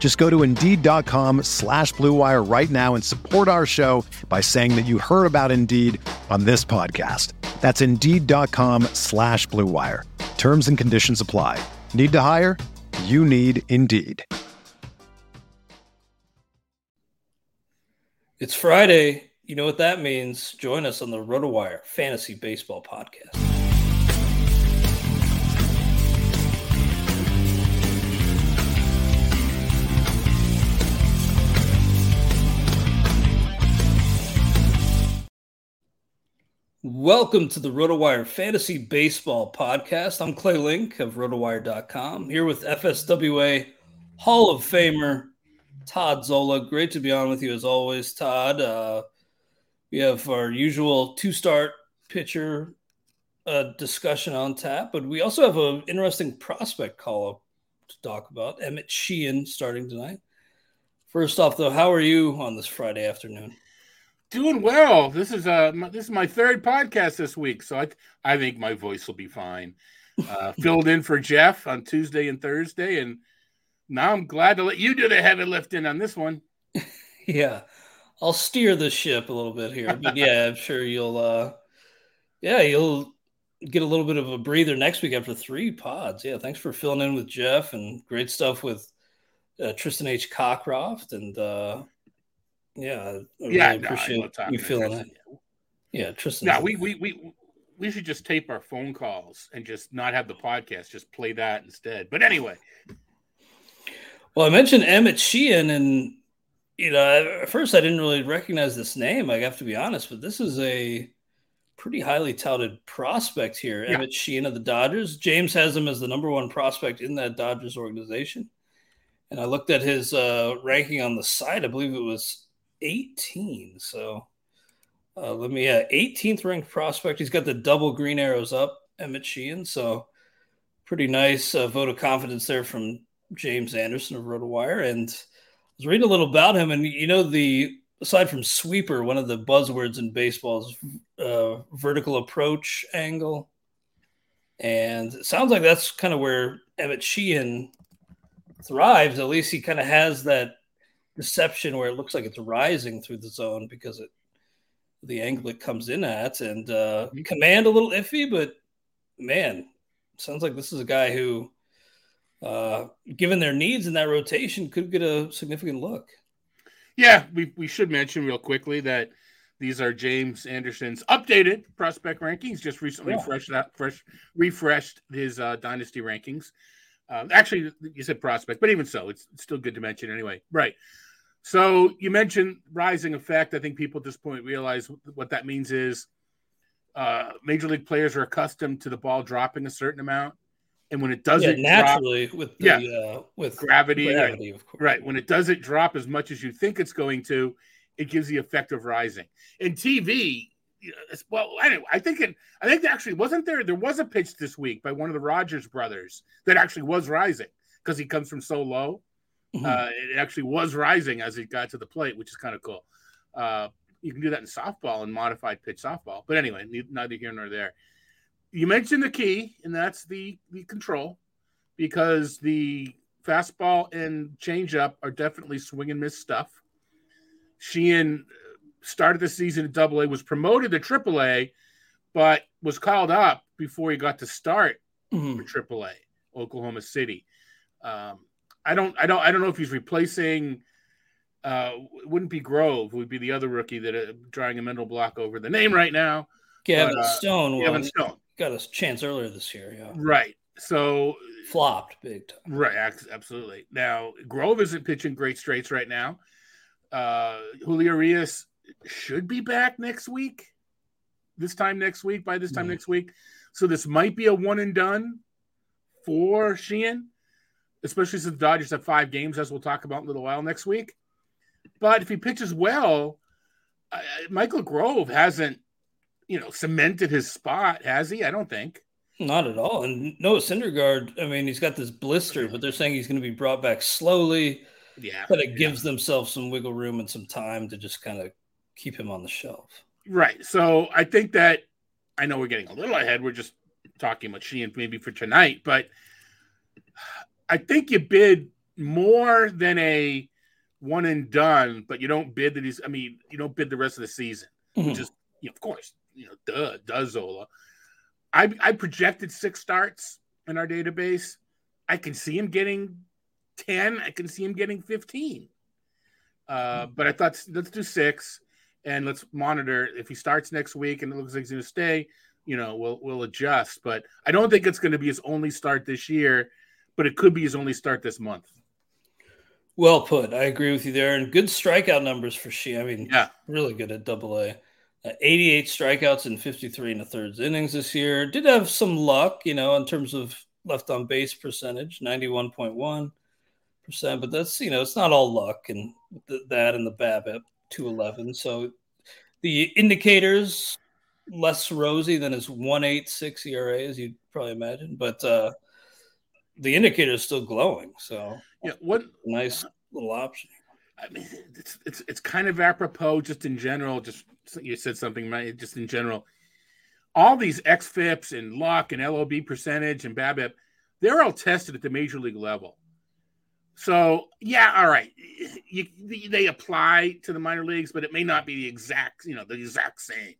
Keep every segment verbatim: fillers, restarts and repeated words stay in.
Just go to Indeed.com slash Blue Wire right now and support our show by saying that you heard about Indeed on this podcast. That's Indeed.com slash Blue Wire. Terms and conditions apply. Need to hire? You need Indeed. It's Friday. You know what that means. Join us on the RotoWire Fantasy Baseball Podcast. Welcome to the RotoWire Fantasy Baseball Podcast. I'm Clay Link of RotoWire dot com, here with F S W A Hall of Famer Todd Zola. Great to be on with you as always, Todd. Uh, we have our usual two-start pitcher uh, discussion on tap, but we also have an interesting prospect call-up to talk about. Emmet Sheehan starting tonight. First off, though, how are you on this Friday afternoon? Doing well. This is uh this is my third podcast this week, so I th- I think my voice will be fine. Uh, filled in for Jeff on Tuesday and Thursday, and now I'm glad to let you do the heavy lifting on this one. Yeah, I'll steer the ship a little bit here, but yeah, I'm sure you'll uh yeah you'll get a little bit of a breather next week after three pods. Yeah, thanks for filling in with Jeff, and great stuff with uh, Tristan H. Cockroft and. Uh, Yeah, I really yeah, appreciate no, you feeling that. Yeah, Tristan. No, we, we we we should just tape our phone calls and just not have the podcast. Just play that instead. But anyway, well, I mentioned Emmet Sheehan, and you know, at first I didn't really recognize this name. I have to be honest, but this is a pretty highly touted prospect here. Yeah. Emmet Sheehan of the Dodgers. James has him as the number one prospect in that Dodgers organization, and I looked at his uh, ranking on the site. I believe it was eighteen. So uh, let me, yeah, eighteenth ranked prospect. He's got the double green arrows up, Emmet Sheehan. So pretty nice uh, vote of confidence there from James Anderson of RotoWire. And I was reading a little about him. And, you know, the aside from sweeper, one of the buzzwords in baseball is uh, vertical approach angle. And it sounds like that's kind of where Emmet Sheehan thrives. At least he kind of has that deception where it looks like it's rising through the zone because it the angle it comes in at, and uh command a little iffy, but man, sounds like this is a guy who uh given their needs in that rotation could get a significant look. Yeah, we, we should mention real quickly that these are James Anderson's updated prospect rankings. Just recently yeah. fresh that fresh refreshed his uh dynasty rankings. Uh, actually, you said prospect, but even so, it's, it's still good to mention anyway. Right. So you mentioned rising effect. I think people at this point realize what that means is uh, major league players are accustomed to the ball dropping a certain amount. And when it doesn't yeah, naturally drop, with the, yeah, uh, with gravity, gravity right, of course. Right. When it doesn't drop as much as you think it's going to, it gives the effect of rising. And T V, well, anyway, I think it, I think actually wasn't there. There was a pitch this week by one of the Rogers brothers that actually was rising because he comes from so low. Mm-hmm. Uh, it actually was rising as it got to the plate, which is kind of cool. Uh, you can do that in softball and modified pitch softball. But anyway, neither here nor there. You mentioned the key, and that's the, the control, because the fastball and changeup are definitely swing and miss stuff. Sheehan started the season at Double A, was promoted to Triple A, but was called up before he got to start mm-hmm. for Triple A, Oklahoma City. Um, I don't, I don't, I don't know if he's replacing. Uh, it wouldn't be Grove, who would be the other rookie that uh, drawing a mental block over the name right now. Gavin but, uh, Stone, Gavin well, Stone got a chance earlier this year. Yeah. Right. So flopped big time. Right. Absolutely. Now Grove isn't pitching great straights right now. Uh, Julio Rios should be back next week. This time next week, by this time mm-hmm. next week. So this might be a one and done for Sheehan, especially since the Dodgers have five games, as we'll talk about in a little while next week. But if he pitches well, uh, Michael Grove hasn't, you know, cemented his spot, has he? I don't think. Not at all. And Noah Syndergaard, I mean, he's got this blister, but they're saying he's going to be brought back slowly. Yeah. But it yeah. gives themselves some wiggle room and some time to just kind of keep him on the shelf. Right. So I think that, I know we're getting a little ahead. We're just talking about Sheehan maybe for tonight, but I think you bid more than a one and done, but you don't bid that he's, I mean, you don't bid the rest of the season, mm-hmm. which is, you know, of course, you know, duh, duh, Zola. I, I projected six starts in our database. I can see him getting ten. I can see him getting fifteen. Uh, mm-hmm. But I thought, let's do six. And let's monitor if he starts next week and it looks like he's going to stay, you know, we'll we'll adjust. But I don't think it's going to be his only start this year, but it could be his only start this month. Well put. I agree with you there. And good strikeout numbers for Sheehan. I mean, yeah. really good at double A. Uh, eighty-eight strikeouts in fifty-three and a third innings this year. Did have some luck, you know, in terms of left on base percentage, ninety-one point one percent. But that's, you know, it's not all luck and th- that and the BABIP. two eleven. So the indicators less rosy than his one eighty-six E R A, as you'd probably imagine, but uh, the indicator is still glowing. So yeah, what nice little option. I mean, it's it's it's kind of apropos, just in general. Just you said something, right? Just in general, all these X F I Ps and luck and L O B percentage and BABIP, they're all tested at the major league level. So, yeah, all right. You, they apply to the minor leagues, but it may not be the exact, you know, the exact same.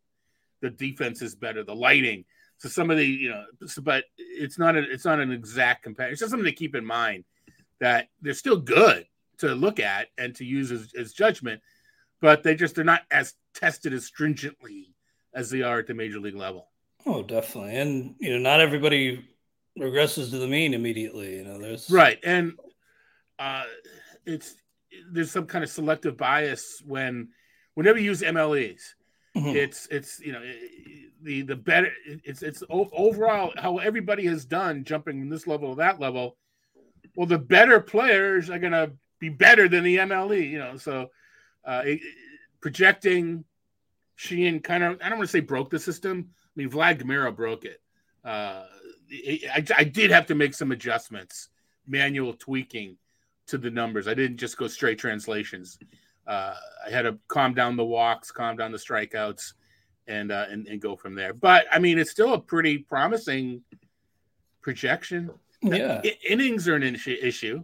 The defense is better, the lighting. So some of the, you know, but it's not, a, it's not an exact comparison. It's just something to keep in mind that they're still good to look at and to use as, as judgment, but they just, they're not as tested as stringently as they are at the major league level. Oh, definitely. And, you know, not everybody regresses to the mean immediately. You know, there's right. And, Uh, it's there's some kind of selective bias when whenever you use M L Es, mm-hmm. it's it's you know the the better it's it's overall how everybody has done jumping from this level to that level. Well, the better players are gonna be better than the M L E, you know. So uh, it, projecting Sheehan kind of I don't want to say broke the system. I mean, Vlad Guerrero broke it. Uh, it I, I did have to make some adjustments, manual tweaking to the numbers. I didn't just go straight translations. Uh, I had to calm down the walks, calm down the strikeouts, and, uh, and and go from there. But, I mean, it's still a pretty promising projection. Yeah. I- innings are an in- issue.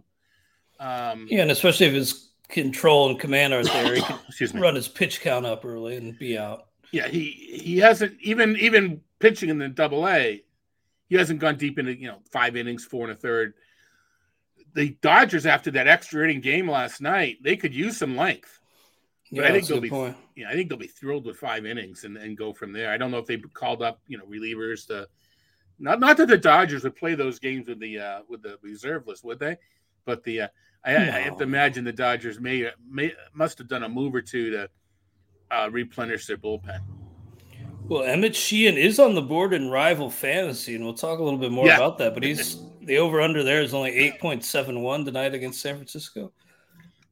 Um, yeah, and especially if his control and command are there, he can excuse me. Run his pitch count up early and be out. Yeah, he, he hasn't, even even pitching in the double A, he hasn't gone deep into, you know, five innings, four and a third. The Dodgers, after that extra inning game last night, they could use some length. But yeah, I think they'll be, point. You know, I think they'll be thrilled with five innings and, and go from there. I don't know if they called up, you know, relievers to. Not not that the Dodgers would play those games with the uh, with the reserve list, would they? But the uh, I, no. I have to imagine the Dodgers may may must have done a move or two to uh, replenish their bullpen. Well, Emmet Sheehan is on the board in Rival Fantasy, and we'll talk a little bit more yeah. about that. But he's the over-under there is only eight point seven one tonight against San Francisco.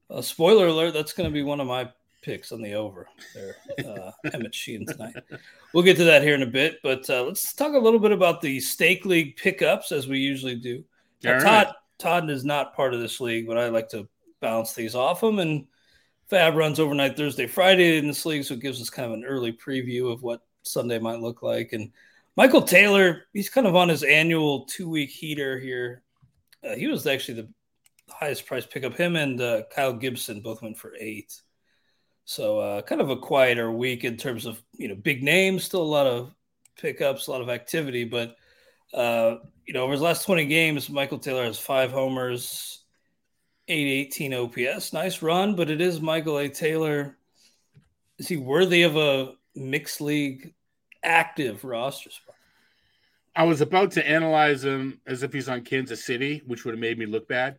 Uh, spoiler alert, that's going to be one of my picks on the over there, uh, Emmet Sheehan tonight. We'll get to that here in a bit, but uh, let's talk a little bit about the Stake League pickups, as we usually do. Now, Todd, right. Todd is not part of this league, but I like to bounce these off him, and Fab runs overnight Thursday, Friday in this league, so it gives us kind of an early preview of what Sunday might look like. And Michael Taylor, he's kind of on his annual two-week heater here. Uh, he was actually the highest price pickup. Him and uh, Kyle Gibson both went for eight. So uh, kind of a quieter week in terms of, you know, big names, still a lot of pickups, a lot of activity. But, uh, you know, over his last twenty games, Michael Taylor has five homers, eight eighteen O P S. Nice run, but it is Michael A. Taylor. Is he worthy of a mixed league active roster spot. I was about to analyze him as if he's on Kansas City, which would have made me look bad.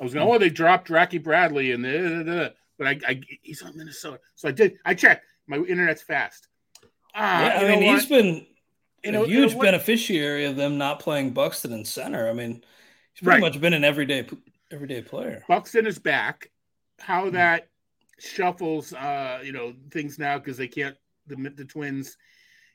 I was going, oh, they dropped Jackie Bradley, and but I, I he's on Minnesota, so I did. I checked. My internet's fast. Ah, yeah, I mean, he's been in a huge beneficiary of them not playing Buxton in center. I mean, he's pretty much been an everyday everyday player. Buxton is back. How that shuffles, uh, you know, things now because they can't. The, the Twins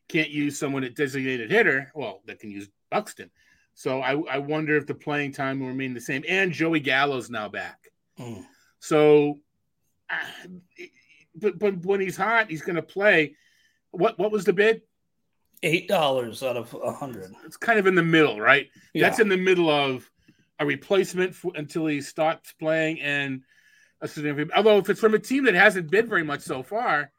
can't use someone at designated hitter. Well, they can use Buxton. So I, I wonder if the playing time will remain the same. And Joey Gallo's now back. Mm. So, uh, but but when he's hot, he's going to play. What what was the bid? eight dollars out of one hundred. It's kind of in the middle, right? Yeah. That's in the middle of a replacement for, until he starts playing. And a significant, although if it's from a team that hasn't bid very much so far,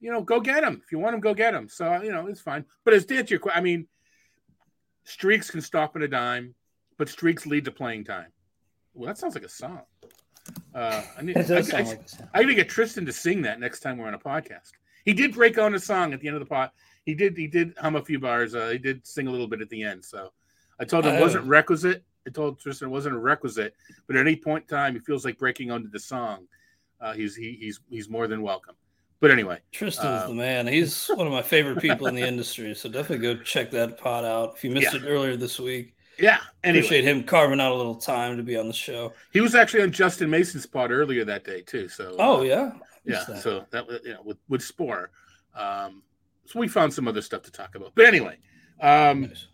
you know, go get him. If you want him, go get him. So, you know, it's fine. But as to answer your question, I mean, streaks can stop at a dime, but streaks lead to playing time. Well, that sounds like a song. Uh, I need, it does I, sound I, like a song. I need to get Tristan to sing that next time we're on a podcast. He did break on a song at the end of the pod. He did. He did hum a few bars. Uh, he did sing a little bit at the end. So I told him it wasn't requisite. I told Tristan it wasn't a requisite. But at any point in time, he feels like breaking onto the song. Uh, he's he, he's he's more than welcome. But anyway, Tristan's um, the man. He's one of my favorite people in the industry. So definitely go check that pod out. If you missed yeah. it earlier this week, yeah, anyway. Appreciate him carving out a little time to be on the show. He was actually on Justin Mason's pod earlier that day too. So oh uh, yeah, yeah. That. So that you know, with with Spore, um, so we found some other stuff to talk about. But anyway, um, nice.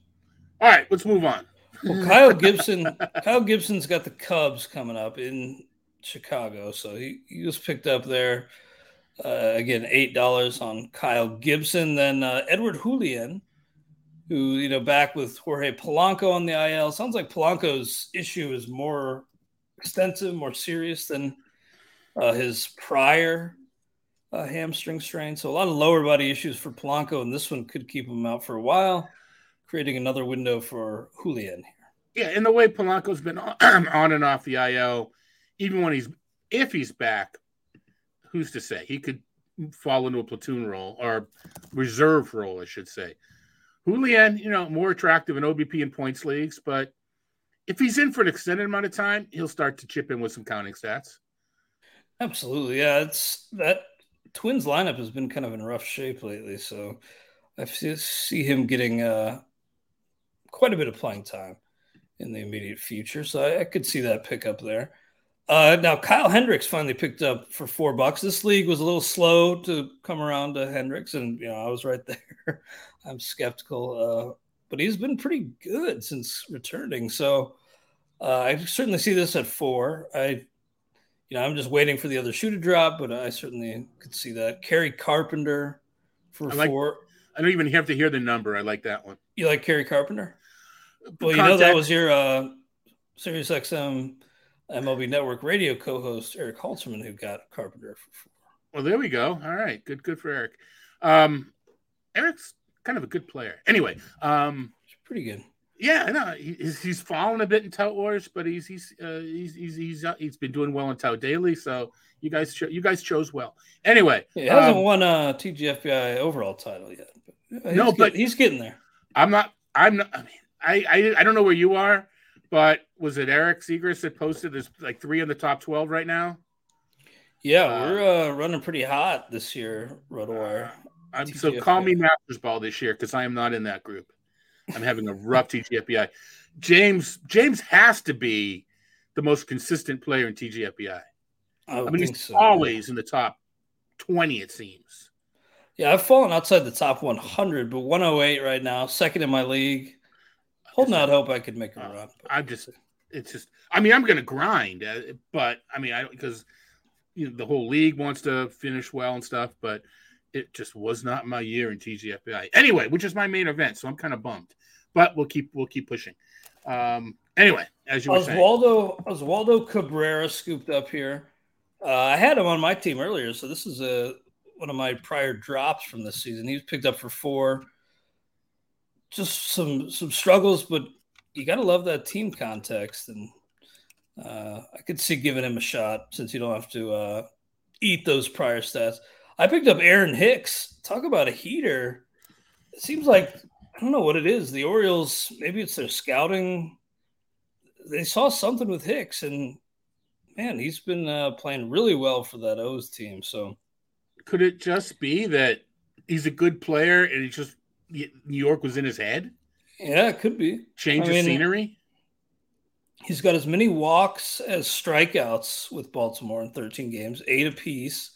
All right, let's move on. Well, Kyle Gibson, Kyle Gibson's got the Cubs coming up in Chicago, so he, he was picked up there. Uh, again, eight dollars on Kyle Gibson. Then uh, Edouard Julien, who, you know, back with Jorge Polanco on the I L. Sounds like Polanco's issue is more extensive, more serious than uh, his prior uh, hamstring strain. So a lot of lower body issues for Polanco, and this one could keep him out for a while, creating another window for Julien here. Yeah, and the way Polanco's been on, on and off the I L, even when he's if he's back, who's to say? He could fall into a platoon role or reserve role, I should say. Julien, you know, more attractive in O B P and points leagues, but if he's in for an extended amount of time, he'll start to chip in with some counting stats. Absolutely, yeah. It's that Twins lineup has been kind of in rough shape lately, so I see him getting uh, quite a bit of playing time in the immediate future, so I, I could see that pickup there. Uh, now, Kyle Hendricks finally picked up for four bucks. This league was a little slow to come around to Hendricks, and, you know, I was right there. I'm skeptical, uh, but he's been pretty good since returning. So uh, I certainly see this at four. I, you know, I'm just waiting for the other shoe to drop, but I certainly could see that. Kerry Carpenter for I like, four. I don't even have to hear the number. I like that one. You like Kerry Carpenter? Well, Contact. You know, that was your uh, Sirius X M M L B Network radio co-host Eric Holtzman, who got Carpenter for four. Well, there we go. All right. Good, good for Eric. Um, Eric's kind of a good player. Anyway. Um, he's pretty good. Yeah, I know. He's, he's fallen a bit in Tout Wars, but he's he's, uh, he's he's he's he's been doing well in Tout Daily, so you guys cho- you guys chose well. Anyway. Yeah, he hasn't um, won a T G F B I overall title yet. But no, get, but he's getting there. I'm not – I'm not. I mean, I, I, I don't know where you are. But was it Eric Segris that posted? There's like three in the top twelve right now. Yeah, uh, we're uh, running pretty hot this year, RotoWire. Uh, so call me Masters Ball this year because I am not in that group. I'm having a rough T G F B I. James James has to be the most consistent player in T G F B I. I, I mean, he's so, always yeah. in the top twenty, it seems. Yeah, I've fallen outside the top one hundred, but one oh eight right now, second in my league. Holding out hope I could make a run. I'm just, it's just, I mean, I'm going to grind, but I mean, I because you know, the whole league wants to finish well and stuff, but it just was not my year in T G F B I. Anyway, which is my main event, so I'm kind of bummed, but we'll keep, we'll keep pushing. Um, anyway, as you were Oswaldo, saying. Oswaldo Cabrera scooped up here. Uh, I had him on my team earlier, so this is a, one of my prior drops from this season. He was picked up for four. Just some some struggles, but you got to love that team context. And uh, I could see giving him a shot since you don't have to uh, eat those prior stats. I picked up Aaron Hicks. Talk about a heater it seems like, I don't know what it is. The Orioles, maybe it's their scouting. They saw something with Hicks, and man, he's been uh, playing really well for that O's team. So could it just be that he's a good player and it's just New York was in his head? Yeah, it could be. Change I of mean, scenery. He's got as many walks as strikeouts with Baltimore in thirteen games, eight apiece.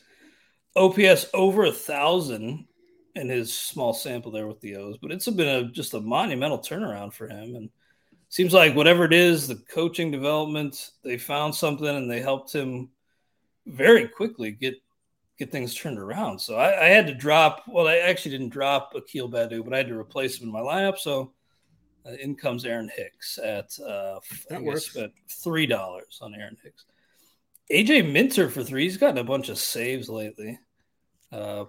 O P S over a thousand in his small sample there with the O's, but it's been a, just a monumental turnaround for him. And seems like whatever it is, the coaching development, they found something and they helped him very quickly get get things turned around. So I, I had to drop, well, I actually didn't drop Akil Baddoo, but I had to replace him in my lineup. So uh, in comes Aaron Hicks at uh, I guess at three dollars on Aaron Hicks. A J. Minter for three. He's gotten a bunch of saves lately. Uh,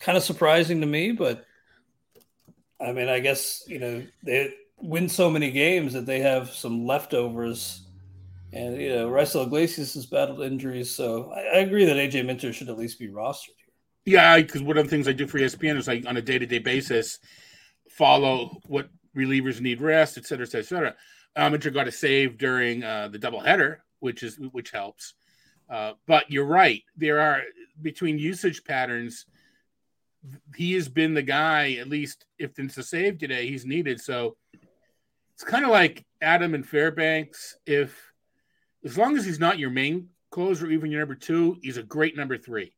kind of surprising to me, but I mean, I guess, you know, they win so many games that they have some leftovers. And, you know, Raisel Iglesias has battled injuries. So I, I agree that A J. Minter should at least be rostered here. Yeah, because one of the things I do for E S P N is like on a day-to-day basis, follow what relievers need rest, et cetera, et cetera, et cetera. Um, Minter got a save during uh, the doubleheader, which is which helps. Uh, but you're right. There are between usage patterns, he has been the guy, at least if it's a save today, he's needed. So it's kind of like Adam and Fairbanks. If as long as he's not your main closer, even your number two, he's a great number three.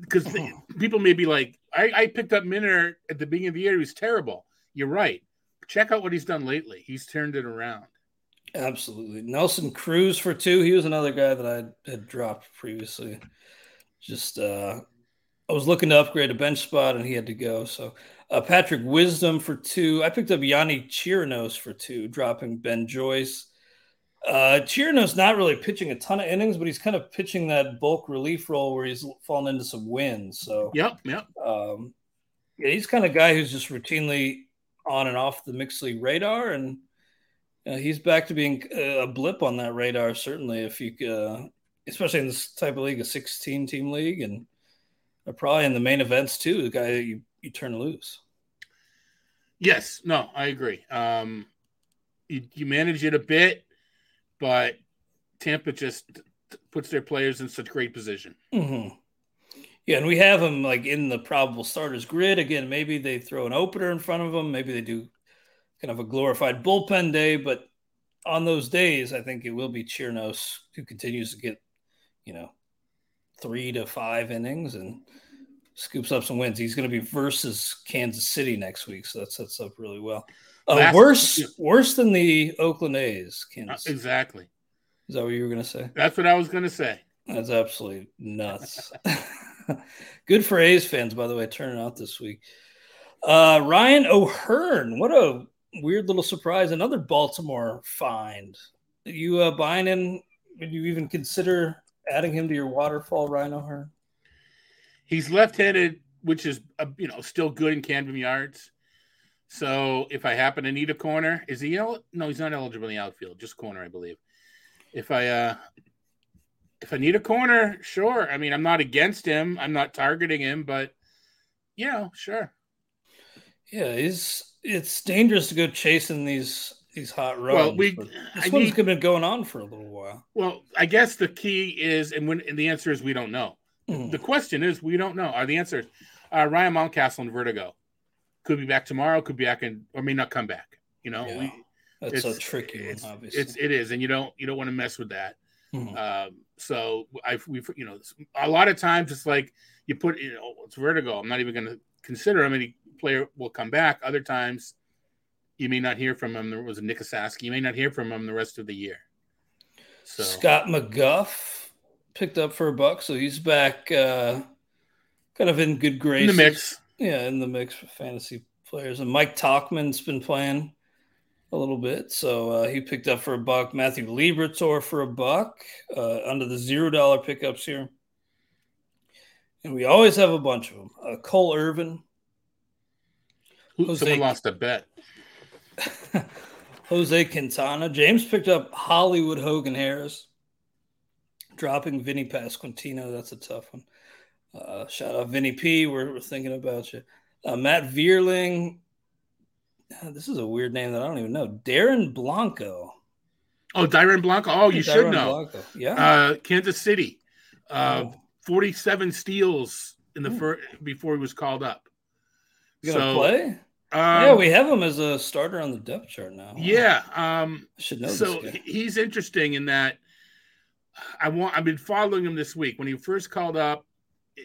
Because oh. people may be like, I, I picked up Minter at the beginning of the year. He was terrible. You're right. Check out what he's done lately. He's turned it around. Absolutely. Nelson Cruz for two. He was another guy that I had dropped previously. Just uh, I was looking to upgrade a bench spot, and he had to go. So uh, Patrick Wisdom for two. I picked up Yonny Chirinos for two, dropping Ben Joyce. Uh, Chirinos not really pitching a ton of innings, but he's kind of pitching that bulk relief role where he's fallen into some wins. So yep, yep. Um, yeah, he's kind of guy who's just routinely on and off the mixed league radar, and Uh, he's back to being a blip on that radar, certainly, if you, uh, especially in this type of league, a sixteen-team league, and probably in the main events, too, the guy that you, you turn loose. Yes. No, I agree. Um, you, you manage it a bit, but Tampa just puts their players in such great position. Mm-hmm. Yeah, and we have him, like, in the probable starters grid. Again, maybe they throw an opener in front of him. Maybe they do kind of a glorified bullpen day, but on those days, I think it will be Chirinos who continues to get, you know, three to five innings and scoops up some wins. He's going to be versus Kansas City next week, so that sets up really well. Uh, Last, worse, yeah. worse than the Oakland A's, Kansas City. Exactly. Is that what you were going to say? That's what I was going to say. That's absolutely nuts. Good for A's fans, by the way, turning out this week. Uh, Ryan O'Hearn, what a weird little surprise. Another Baltimore find. Are you uh, buying in? Would you even consider adding him to your waterfall, Ryan O'Hearn? He's left-handed, which is uh, you know still good in Camden Yards. So if I happen to need a corner, is he el- no? He's not eligible in the outfield, just corner, I believe. If I uh, if I need a corner, sure. I mean, I'm not against him. I'm not targeting him, but you know, sure. Yeah, he's. It's dangerous to go chasing these these hot runs. Well, we, this I one's need, been going on for a little while. Well, I guess the key is, and when and the answer is we don't know. Mm. The question is we don't know. Or the answer is uh, Ryan Mountcastle and Vertigo could be back tomorrow. Could be back in, or may not come back. You know, yeah, we, that's a tricky it's, one. Obviously, it's, it is, and you don't you don't want to mess with that. Mm. Um, so I we you know a lot of times it's like you put you know it's Vertigo. I'm not even going to consider him. And he, player will come back. Other times you may not hear from him. There was a Nikisaski. You may not hear from him the rest of the year. So Scott McGuff picked up for a buck. So he's back uh, kind of in good grace. In the mix. Yeah, in the mix for fantasy players. And Mike Tauchman's been playing a little bit. So uh, he picked up for a buck. Matthew Liberatore for a buck uh, under the zero dollar pickups here. And we always have a bunch of them. Uh, Cole Irvin. Jose, someone lost a bet. Jose Quintana. James picked up Hollywood Hogan Harris, dropping Vinny Pasquantino. That's a tough one. Uh, shout out Vinny P. We're, we're thinking about you. Uh, Matt Vierling. Uh, this is a weird name that I don't even know. Dairon Blanco. Oh, Dairon Blanco. Oh, you Dairon should know. Blanco. Yeah. Uh, Kansas City. Uh, oh. forty-seven steals in the first before he was called up. He's going to so, play? Um, yeah, we have him as a starter on the depth chart now. Yeah. Um, I should know so this guy. He's interesting in that I want, I've been following him this week. When he first called up, uh,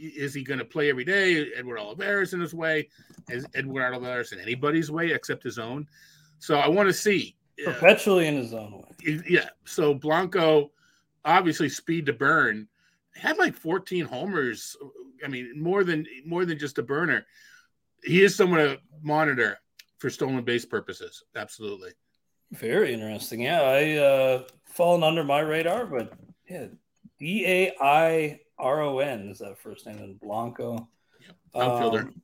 is he going to play every day? Edward Olivares in his way. Is Edward Olivares in anybody's way except his own? So I want to see. Perpetually uh, in his own way. Yeah. So Blanco, obviously speed to burn. Had like fourteen homers. I mean, more than more than just a burner. He is someone to monitor for stolen base purposes. Absolutely. Very interesting. Yeah, I uh, fallen under my radar, but yeah, D A I R O N is that first name, and Blanco. Yeah, outfielder. Um,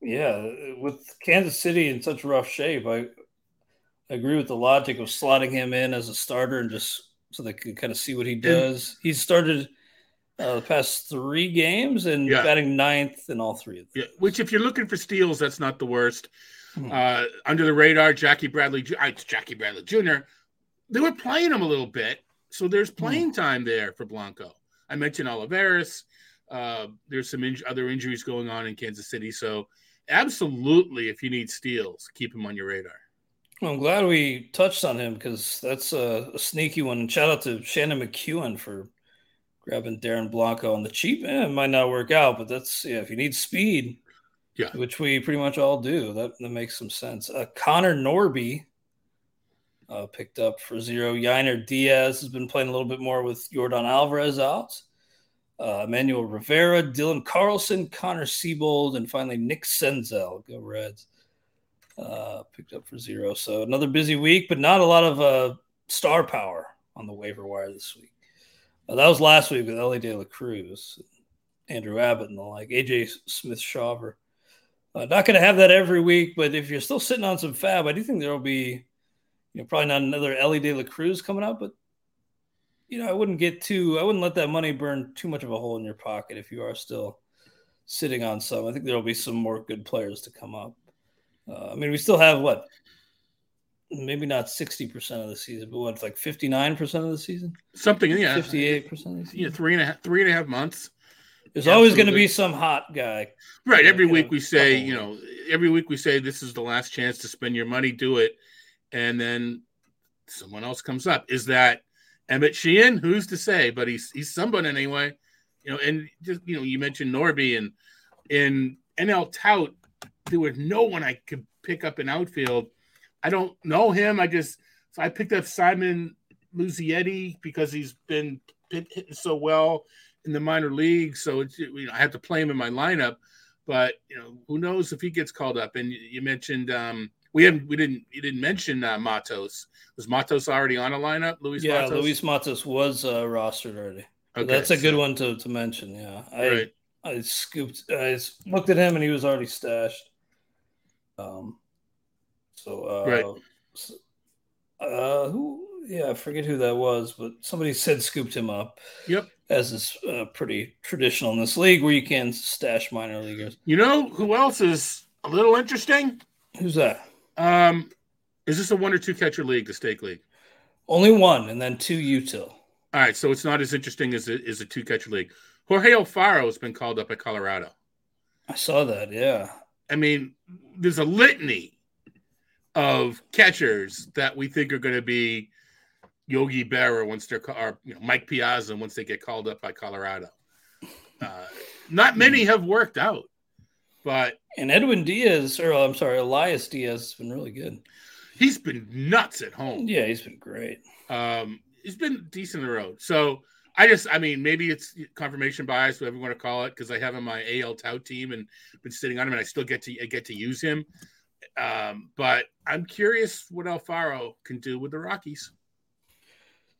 yeah, with Kansas City in such rough shape, I agree with the logic of slotting him in as a starter and just so they could kind of see what he does. And- he started. Uh, the past three games and yeah. batting ninth in all three of them. Yeah. Which, if you're looking for steals, that's not the worst. Hmm. Uh, under the radar, Jackie Bradley, uh, Jackie Bradley Junior They were playing him a little bit, so there's playing hmm. time there for Blanco. I mentioned Olivares. Uh, there's some in- other injuries going on in Kansas City, so absolutely, if you need steals, keep him on your radar. Well, I'm glad we touched on him because that's a, a sneaky one. Shout out to Shannon McEwen for grabbing Dairon Blanco on the cheap, eh, it might not work out, but that's, yeah, if you need speed, yeah, which we pretty much all do, that, that makes some sense. Uh, Connor Norby uh, picked up for zero. Yiner Diaz has been playing a little bit more with Jordan Alvarez out. Uh, Emmanuel Rivera, Dylan Carlson, Connor Siebold, and finally Nick Senzel. Go Reds. Uh, picked up for zero. So another busy week, but not a lot of uh, star power on the waiver wire this week. Uh, that was last week with Elly De La Cruz, Andrew Abbott, and the like. A J Smith-Shawver. Uh, not going to have that every week, but if you're still sitting on some fab, I do think there will be, you know, probably not another Elly De La Cruz coming up, but you know, I wouldn't get too, I wouldn't let that money burn too much of a hole in your pocket if you are still sitting on some. I think there will be some more good players to come up. Uh, I mean, we still have what, maybe not sixty percent of the season, but what's like fifty-nine percent of the season? Something, yeah. fifty-eight percent of the season. Yeah, three and a half, three and a half months. There's Absolutely. always going to be some hot guy. Right. Every week we say, you know, every week we say this is the last chance to spend your money, do it. And then someone else comes up. Is that Emmet Sheehan? Who's to say? But he's he's someone anyway. You know, and just, you know, you mentioned Norby and in N L Tout, there was no one I could pick up in outfield. I don't know him. I just so I picked up Simon Luzzietti because he's been hitting so well in the minor league. So it's, you know, I had to play him in my lineup. But you know, who knows if he gets called up? And you mentioned um, we haven't we didn't you didn't mention uh, Matos. Was Matos already on a lineup? Luis yeah, Matos? Luis Matos was uh, rostered already. So okay, that's a so, good one to, to mention. Yeah, I right. I scooped. I looked at him and he was already stashed. Um. So, uh, right. so, uh, who, yeah, I forget who that was, but somebody said scooped him up. Yep. As is uh, pretty traditional in this league where you can stash minor leaguers. You know who else is a little interesting? Who's that? Um, is this a one or two catcher league, the stake league? Only one, and then two util. All right, so it's not as interesting as a, as a two catcher league. Jorge Alfaro has been called up at Colorado. I saw that, yeah. I mean, there's a litany of catchers that we think are going to be Yogi Berra once they're or you know, Mike Piazza once they get called up by Colorado. Uh, not many have worked out, but and Edwin Diaz or I'm sorry, Elias Diaz has been really good. He's been nuts at home. Yeah, he's been great. Um, he's been decent on the road. So I just, I mean, maybe it's confirmation bias, whatever you want to call it, because I have him on my A L Tout team and been sitting on him, and I still get to I get to use him. Um, but I'm curious what Alfaro can do with the Rockies.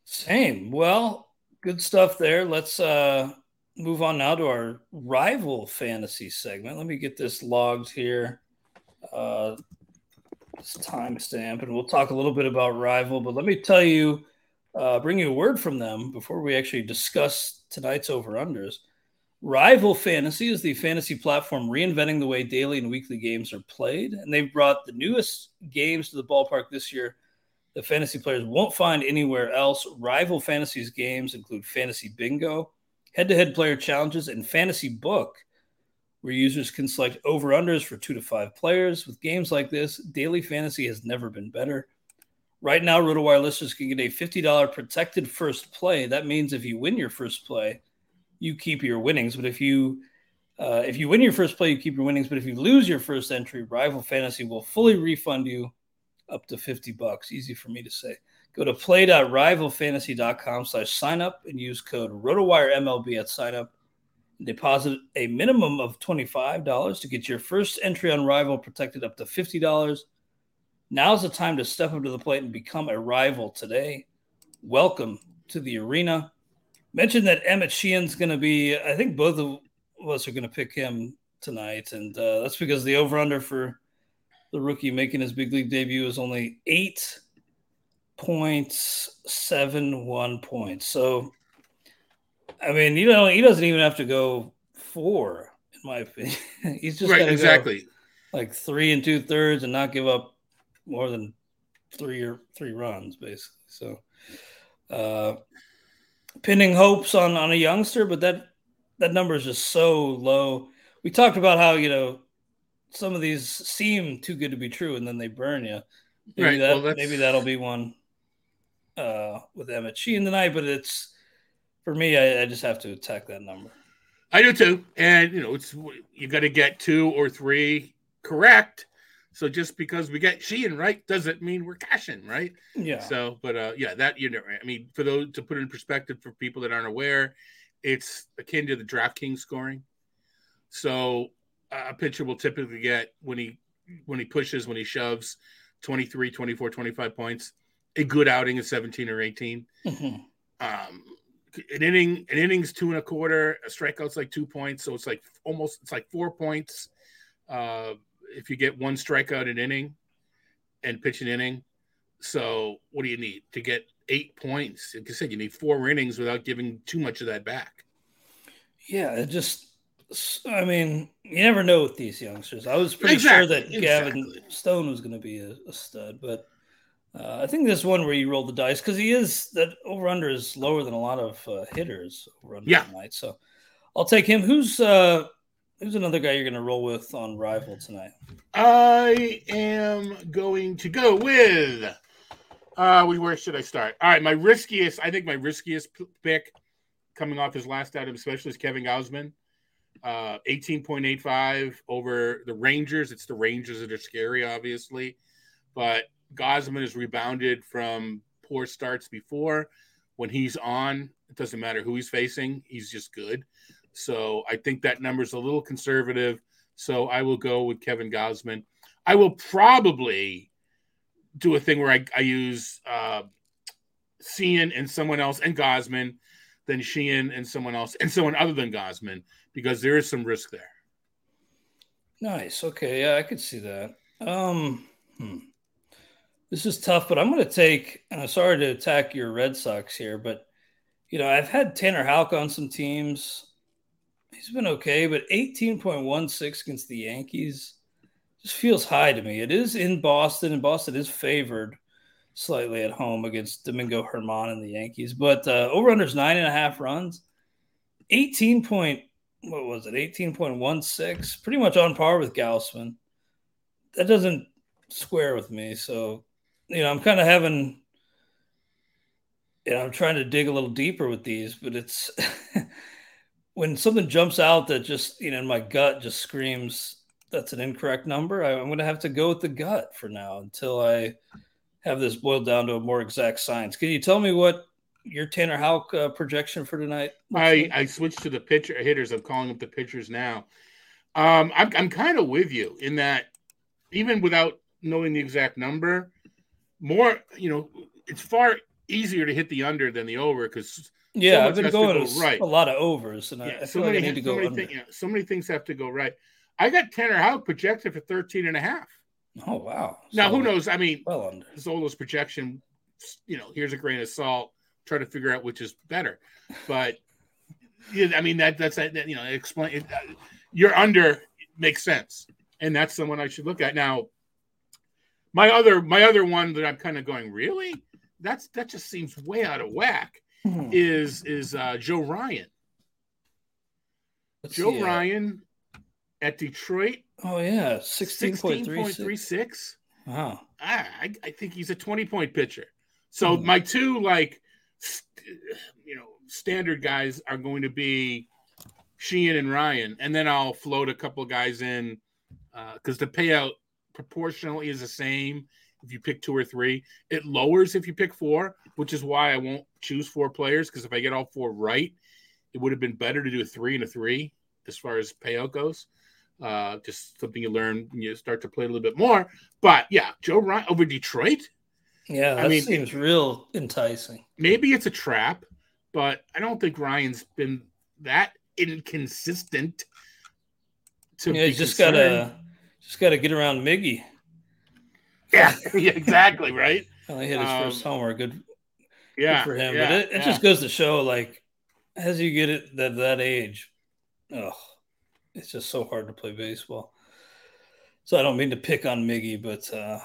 Same. Well, good stuff there. Let's uh, move on now to our rival fantasy segment. Let me get this logged here. Uh, this timestamp, and we'll talk a little bit about rival, but let me tell you, uh, bring you a word from them before we actually discuss tonight's over-unders. Rival Fantasy is the fantasy platform reinventing the way daily and weekly games are played, and they've brought the newest games to the ballpark this year that fantasy players won't find anywhere else. Rival Fantasy's games include Fantasy Bingo, head-to-head player challenges, and Fantasy Book, where users can select over-unders for two to five players. With games like this, daily fantasy has never been better. Right now, RotoWire listeners can get a fifty dollars protected first play. That means if you win your first play, you keep your winnings. But if you uh, if you win your first play, you keep your winnings. But if you lose your first entry, Rival Fantasy will fully refund you up to fifty bucks. Easy for me to say. Go to play.rivalfantasy.com slash sign up and use code RotoWireMLB at sign up. Deposit a minimum of twenty-five dollars to get your first entry on Rival protected up to fifty dollars. Now's the time to step up to the plate and become a rival today. Welcome to the arena. Mentioned that Emmet Sheehan's going to be, I think both of us are going to pick him tonight. And uh, that's because the over-under for the rookie making his big league debut is only eight point seven one points. So, I mean, you know, he doesn't even have to go four, in my opinion. He's just right, got to exactly. go like three and two thirds and not give up more than three or three runs, basically. So, uh, pinning hopes on, on a youngster, but that, that number is just so low. We talked about how, you know, some of these seem too good to be true and then they burn you. Maybe, right. that, well, maybe that'll be one uh, with Emmet Sheehan tonight, but it's, for me, I, I just have to attack that number. I do too. And, you know, it's you got to get two or three correct. So just because we get Sheehan right doesn't mean we're cashing, right? Yeah. So, but uh, yeah, that, you know, I mean, for those to put it in perspective for people that aren't aware, it's akin to the DraftKings scoring. So uh, a pitcher will typically get when he when he pushes, when he shoves, twenty-three, twenty-four, twenty-five points. A good outing is seventeen or eighteen. Mm-hmm. Um, an inning, an inning's two and a quarter. A strikeout's like two points, so it's like almost it's like four points. Uh, if you get one strikeout an inning, and pitch an inning, so what do you need to get eight points? Like I said, you need four innings without giving too much of that back. Yeah, it just. I mean, you never know with these youngsters. I was pretty exactly, sure that Gavin exactly. Stone was going to be a, a stud, but uh, I think this one where you roll the dice because he is that over-under is lower than a lot of uh, hitters over-under yeah. tonight. So I'll take him. Who's uh, who's another guy you're going to roll with on Rival tonight? I am going to go with. Uh, where should I start? All right, my riskiest. I think my riskiest pick coming off his last out of special is Kevin Gausman. Uh, eighteen point eight five over the Rangers. It's the Rangers that are scary, obviously. But Gausman has rebounded from poor starts before. When he's on, it doesn't matter who he's facing. He's just good. So I think that number's a little conservative. So I will go with Kevin Gausman. I will probably do a thing where I, I use uh, Sheehan and someone else and Gausman, then Sheehan and someone else and someone other than Gausman, because there is some risk there. Nice. Okay. Yeah, I could see that. Um, hmm. This is tough, but I'm going to take, and I'm sorry to attack your Red Sox here, but, you know, I've had Tanner Houck on some teams. He's been okay, but eighteen point one six against the Yankees just feels high to me. It is in Boston, and Boston is favored slightly at home against Domingo Germán and the Yankees, but uh, over-under's nine and a half runs. eighteen point What was it? eighteen point one six, pretty much on par with Gausman. That doesn't square with me. So, you know, I'm kind of having, you know, I'm trying to dig a little deeper with these, but it's when something jumps out that just, you know, in my gut just screams, that's an incorrect number. I, I'm going to have to go with the gut for now until I have this boiled down to a more exact science. Can you tell me what your Tanner Houck uh, projection for tonight? I, I switched to the pitcher hitters. I'm calling up the pitchers now. Um, I'm I'm kind of with you in that, even without knowing the exact number, more you know, it's far easier to hit the under than the over because yeah, so I've been going go right. a lot of overs, and yeah, I, I so feel many, like I need to go so under. Thing, you know, so many things have to go right. I got Tanner Houck projected for thirteen and a half. Oh wow! Now so, who knows? I mean, well under Zolo's projection. You know, here's a grain of salt. Try to figure out which is better, but I mean, that that's that, you know, explain it, uh, you're under makes sense. And that's someone I should look at. Now, my other my other one that I'm kind of going, really? That's that just seems way out of whack. Mm-hmm. Is is uh, Joe Ryan. Let's Joe Ryan at Detroit. Oh yeah, sixteen point three six. Wow. I I think he's a twenty point pitcher. So mm. my two like st- you know, standard guys are going to be Sheehan and Ryan, and then I'll float a couple guys in uh, cuz the payout proportionally is the same if you pick two or three. It lowers if you pick four, which is why I won't choose four players, cuz if I get all four right, it would have been better to do a three and a three as far as payout goes. Uh, just something you learn when you start to play a little bit more. But yeah, Joe Ryan over Detroit. Yeah, that I mean, seems it, real enticing. Maybe it's a trap, but I don't think Ryan's been that inconsistent. To yeah, you just concerned. gotta just gotta get around Miggy. Yeah, yeah, exactly, right. Well, he hit his um, first homer. Good, yeah, good for him. Yeah, but it, it yeah. just goes to show, like, as you get it at that age, oh. It's just so hard to play baseball. So I don't mean to pick on Miggy, but uh,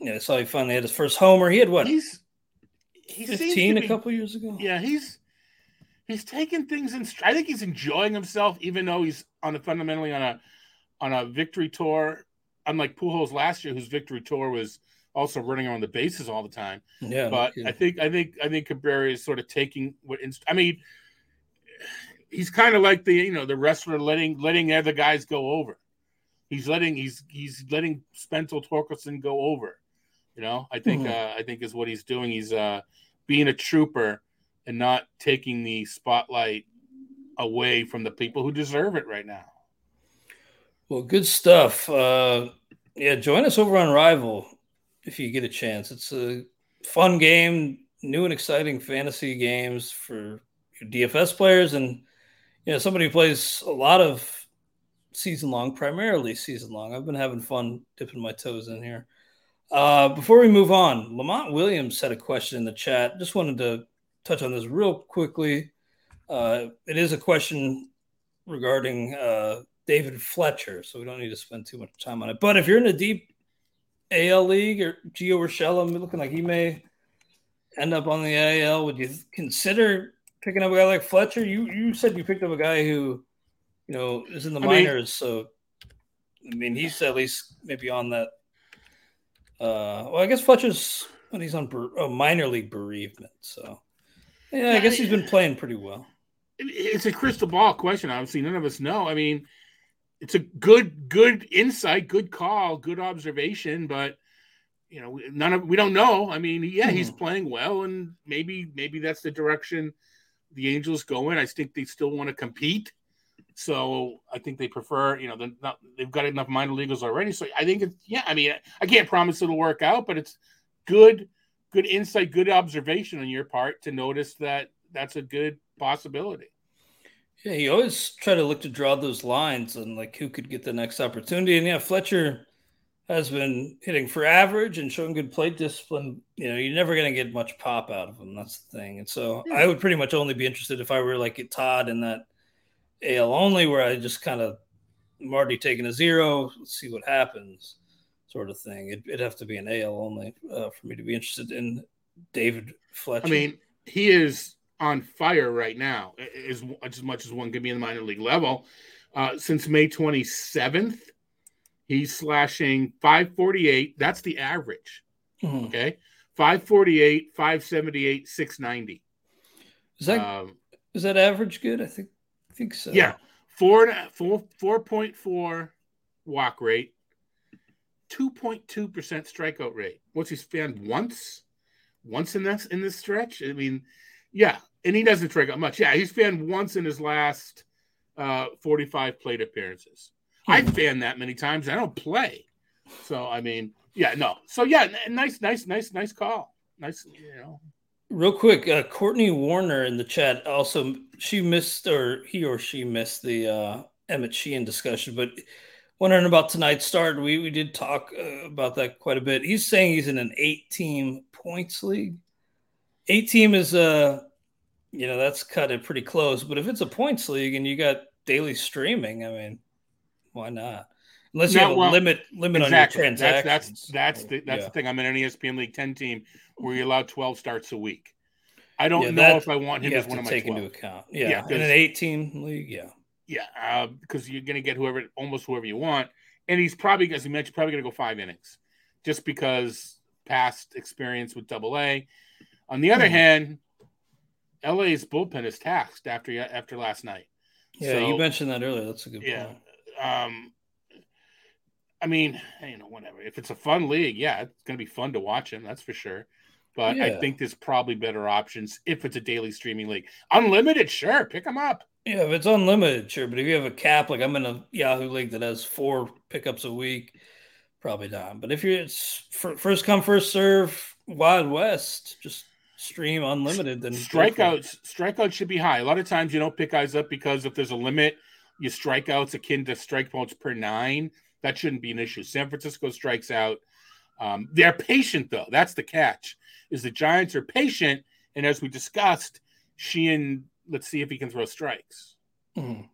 yeah, I saw he finally had his first homer. He had what? He's he fifteen be, a couple years ago. Yeah, he's he's taking things in. I think he's enjoying himself, even though he's on a fundamentally on a on a victory tour. Unlike Pujols last year, whose victory tour was also running on the bases all the time. Yeah, but no I think I think I think Cabrera is sort of taking what I mean. He's kind of like the, you know, the wrestler letting letting other guys go over. He's letting he's he's letting Spencer Torkelson go over. You know, I think mm-hmm. uh, I think is what he's doing. He's uh, being a trooper and not taking the spotlight away from the people who deserve it right now. Well, good stuff. Uh, yeah, join us over on Rival if you get a chance. It's a fun game, new and exciting fantasy games for your D F S players and. Yeah, you know, somebody who plays a lot of season long, primarily season long. I've been having fun dipping my toes in here. Uh, before we move on, Lamont Williams had a question in the chat. Just wanted to touch on this real quickly. Uh, it is a question regarding uh, David Fletcher, so we don't need to spend too much time on it. But if you're in a deep A L league or Gio Urshela, looking like he may end up on the A L, would you consider picking up a guy like Fletcher? You you said you picked up a guy who, you know, is in the I minors. Mean, so, I mean, he's at least maybe on that. Uh, well, I guess Fletcher's when he's on a oh, minor league bereavement. So, yeah, I guess he's been playing pretty well. It's a crystal ball question. Obviously, none of us know. I mean, it's a good good insight, good call, good observation, but. You know, none of we don't know. I mean, yeah, he's playing well, and maybe maybe that's the direction the Angels go in. I think they still want to compete, so I think they prefer. You know, not, they've got enough minor leaguers already, so I think it's yeah. I mean, I can't promise it'll work out, but it's good, good insight, good observation on your part to notice that that's a good possibility. Yeah, you always try to look to draw those lines and like who could get the next opportunity, and yeah, Fletcher has been hitting for average and showing good plate discipline. You know, you're never going to get much pop out of him. That's the thing. And so yeah. I would pretty much only be interested if I were like at Todd in that A L only, where I just kind of am already taking a zero, let's see what happens sort of thing. It, it'd have to be an A L only uh, for me to be interested in David Fletcher. I mean, he is on fire right now, as, as much as one could be in the minor league level. Uh, since May twenty-seventh, he's slashing five forty-eight. That's the average. Mm-hmm. Okay. five forty-eight, five seventy-eight, six ninety. Is that um, is that average good? I think I think so. Yeah. Four four four point four walk rate, two point two percent strikeout rate. What's he spanned once? Once in this in this stretch? I mean, yeah. And he doesn't strike out much. Yeah, he's spanned once in his last uh, forty-five plate appearances. I've fanned that many times. I don't play. So, I mean, yeah, no. So, yeah, nice, nice, nice, nice call. Nice, you know. Real quick, uh, Courtney Warner in the chat also, she missed or he or she missed the uh, Emmet Sheehan discussion, but wondering about tonight's start. We we did talk uh, about that quite a bit. He's saying he's in an eight-team points league. Eight-team is uh, you know, that's cut it pretty close. But if it's a points league and you got daily streaming, I mean, why not? Unless you not, have a well, limit limit exactly. on your transactions. That's that's, that's the that's yeah. the thing. I'm in an E S P N League ten team where you allow twelve starts a week. I don't yeah, know that, if I want him as one of my twelve. You have to take into account. Yeah, yeah in an eighteen league, yeah. Yeah, because uh, you're going to get whoever, almost whoever you want. And he's probably, as you mentioned, probably going to go five innings just because past experience with double A. On the other hand, L A's bullpen is taxed after after last night. Yeah, so, you mentioned that earlier. That's a good yeah, point. Um, I mean, you know, whatever. If it's a fun league, yeah, it's going to be fun to watch him. That's for sure. But yeah. I think there's probably better options if it's a daily streaming league. Unlimited, sure. Pick them up. Yeah, if it's unlimited, sure. But if you have a cap, like I'm in a Yahoo league that has four pickups a week, probably not. But if you're it's first come, first serve, Wild West, just stream unlimited. Then strikeouts, strikeouts should be high. A lot of times you don't pick guys up because if there's a limit, your strikeouts akin to strike votes per nine. That shouldn't be an issue. San Francisco strikes out. Um, they're patient though. That's the catch. Is the Giants are patient, and as we discussed, Sheehan. Let's see if he can throw strikes. Mm-hmm.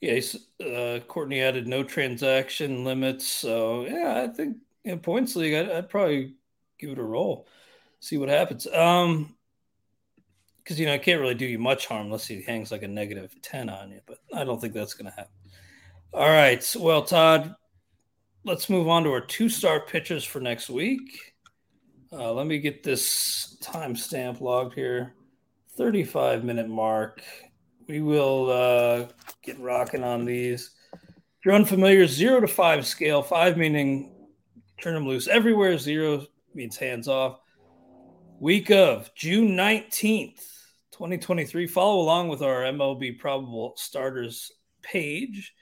Yeah, uh, Courtney added no transaction limits. So, yeah, I think in points league, I'd, I'd probably give it a roll, see what happens. Um, because, you know, I can't really do you much harm unless he hangs like a negative ten on you, but I don't think that's going to happen. All right. So, well, Todd, let's move on to our two-star pitchers for next week. Uh, let me get this timestamp logged here. thirty-five minute mark. We will uh, get rocking on these. If you're unfamiliar, zero to five scale. Five meaning turn them loose everywhere. Zero means hands off. Week of June nineteenth, twenty twenty-three. Follow along with our M L B Probable Starters page.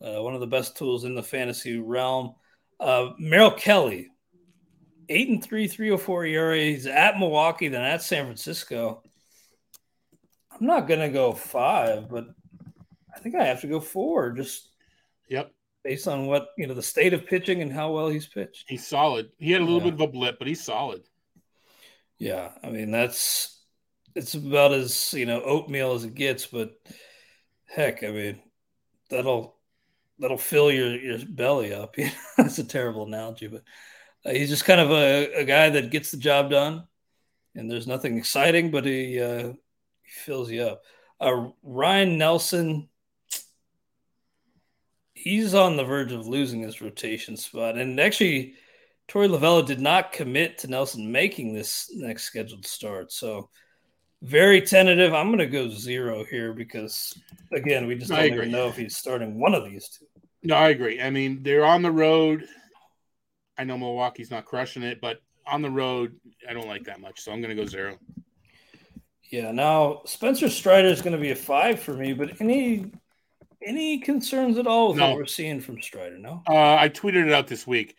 Uh, one of the best tools in the fantasy realm. Uh, Merrill Kelly, eight and three, three oh four E R A. He's at Milwaukee, then at San Francisco. I'm not going to go five, but I think I have to go four just yep. based on what, you know, the state of pitching and how well he's pitched. He's solid. He had a little yeah. bit of a blip, but he's solid. Yeah. I mean, that's, it's about as, you know, oatmeal as it gets, but heck, I mean, that'll, that'll fill your, your belly up. You know, that's a terrible analogy, but uh, he's just kind of a, a guy that gets the job done and there's nothing exciting, but he, uh, fills you up. Uh, Ryan Nelson, he's on the verge of losing his rotation spot. And actually, Torey Lovullo did not commit to Nelson making this next scheduled start. So very tentative. I'm going to go zero here because, again, we just don't even know if he's starting one of these two. No, I agree. I mean, they're on the road. I know Milwaukee's not crushing it, but on the road, I don't like that much. So I'm going to go zero. Yeah, now Spencer Strider is going to be a five for me, but any any concerns at all with no. what we're seeing from Strider? No, uh, I tweeted it out this week.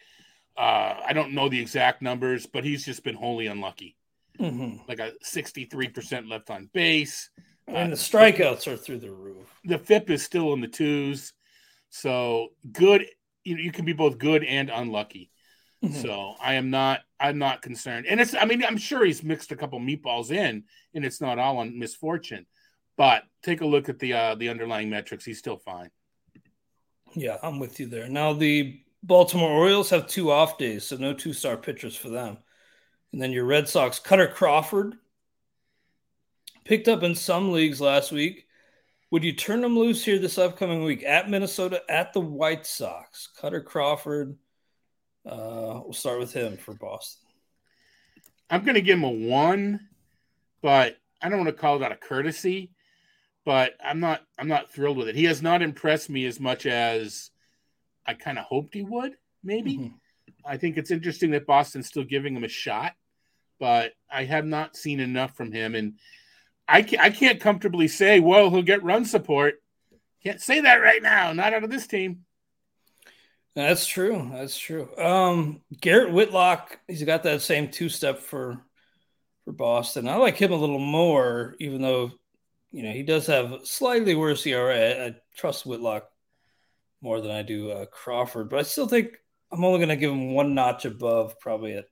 Uh, I don't know the exact numbers, but he's just been wholly unlucky. Mm-hmm. Like a sixty-three percent left on base, and uh, the strikeouts are through the roof. The F I P is still in the twos, so good. You know, you can be both good and unlucky. Mm-hmm. So I am not, I'm not concerned. And it's, I mean, I'm sure he's mixed a couple meatballs in and it's not all on misfortune, but take a look at the, uh, the underlying metrics. He's still fine. Yeah. I'm with you there. Now the Baltimore Orioles have two off days, so no two-star pitchers for them. And then your Red Sox, Cutter Crawford picked up in some leagues last week. Would you turn him loose here this upcoming week at Minnesota, at the White Sox? Cutter Crawford. Uh, we'll start with him for Boston. I'm going to give him a one, but I don't want to call it out of courtesy, but I'm not, I'm not thrilled with it. He has not impressed me as much as I kind of hoped he would. Maybe. Mm-hmm. I think it's interesting that Boston's still giving him a shot, but I have not seen enough from him. And I can't, I can't comfortably say, well, he'll get run support. Can't say that right now. Not out of this team. That's true. That's true. Um, Garrett Whitlock, he's got that same two-step for for Boston. I like him a little more, even though, you know, he does have a slightly worse E R A. I, I trust Whitlock more than I do uh, Crawford, but I still think I'm only going to give him one notch above, probably at,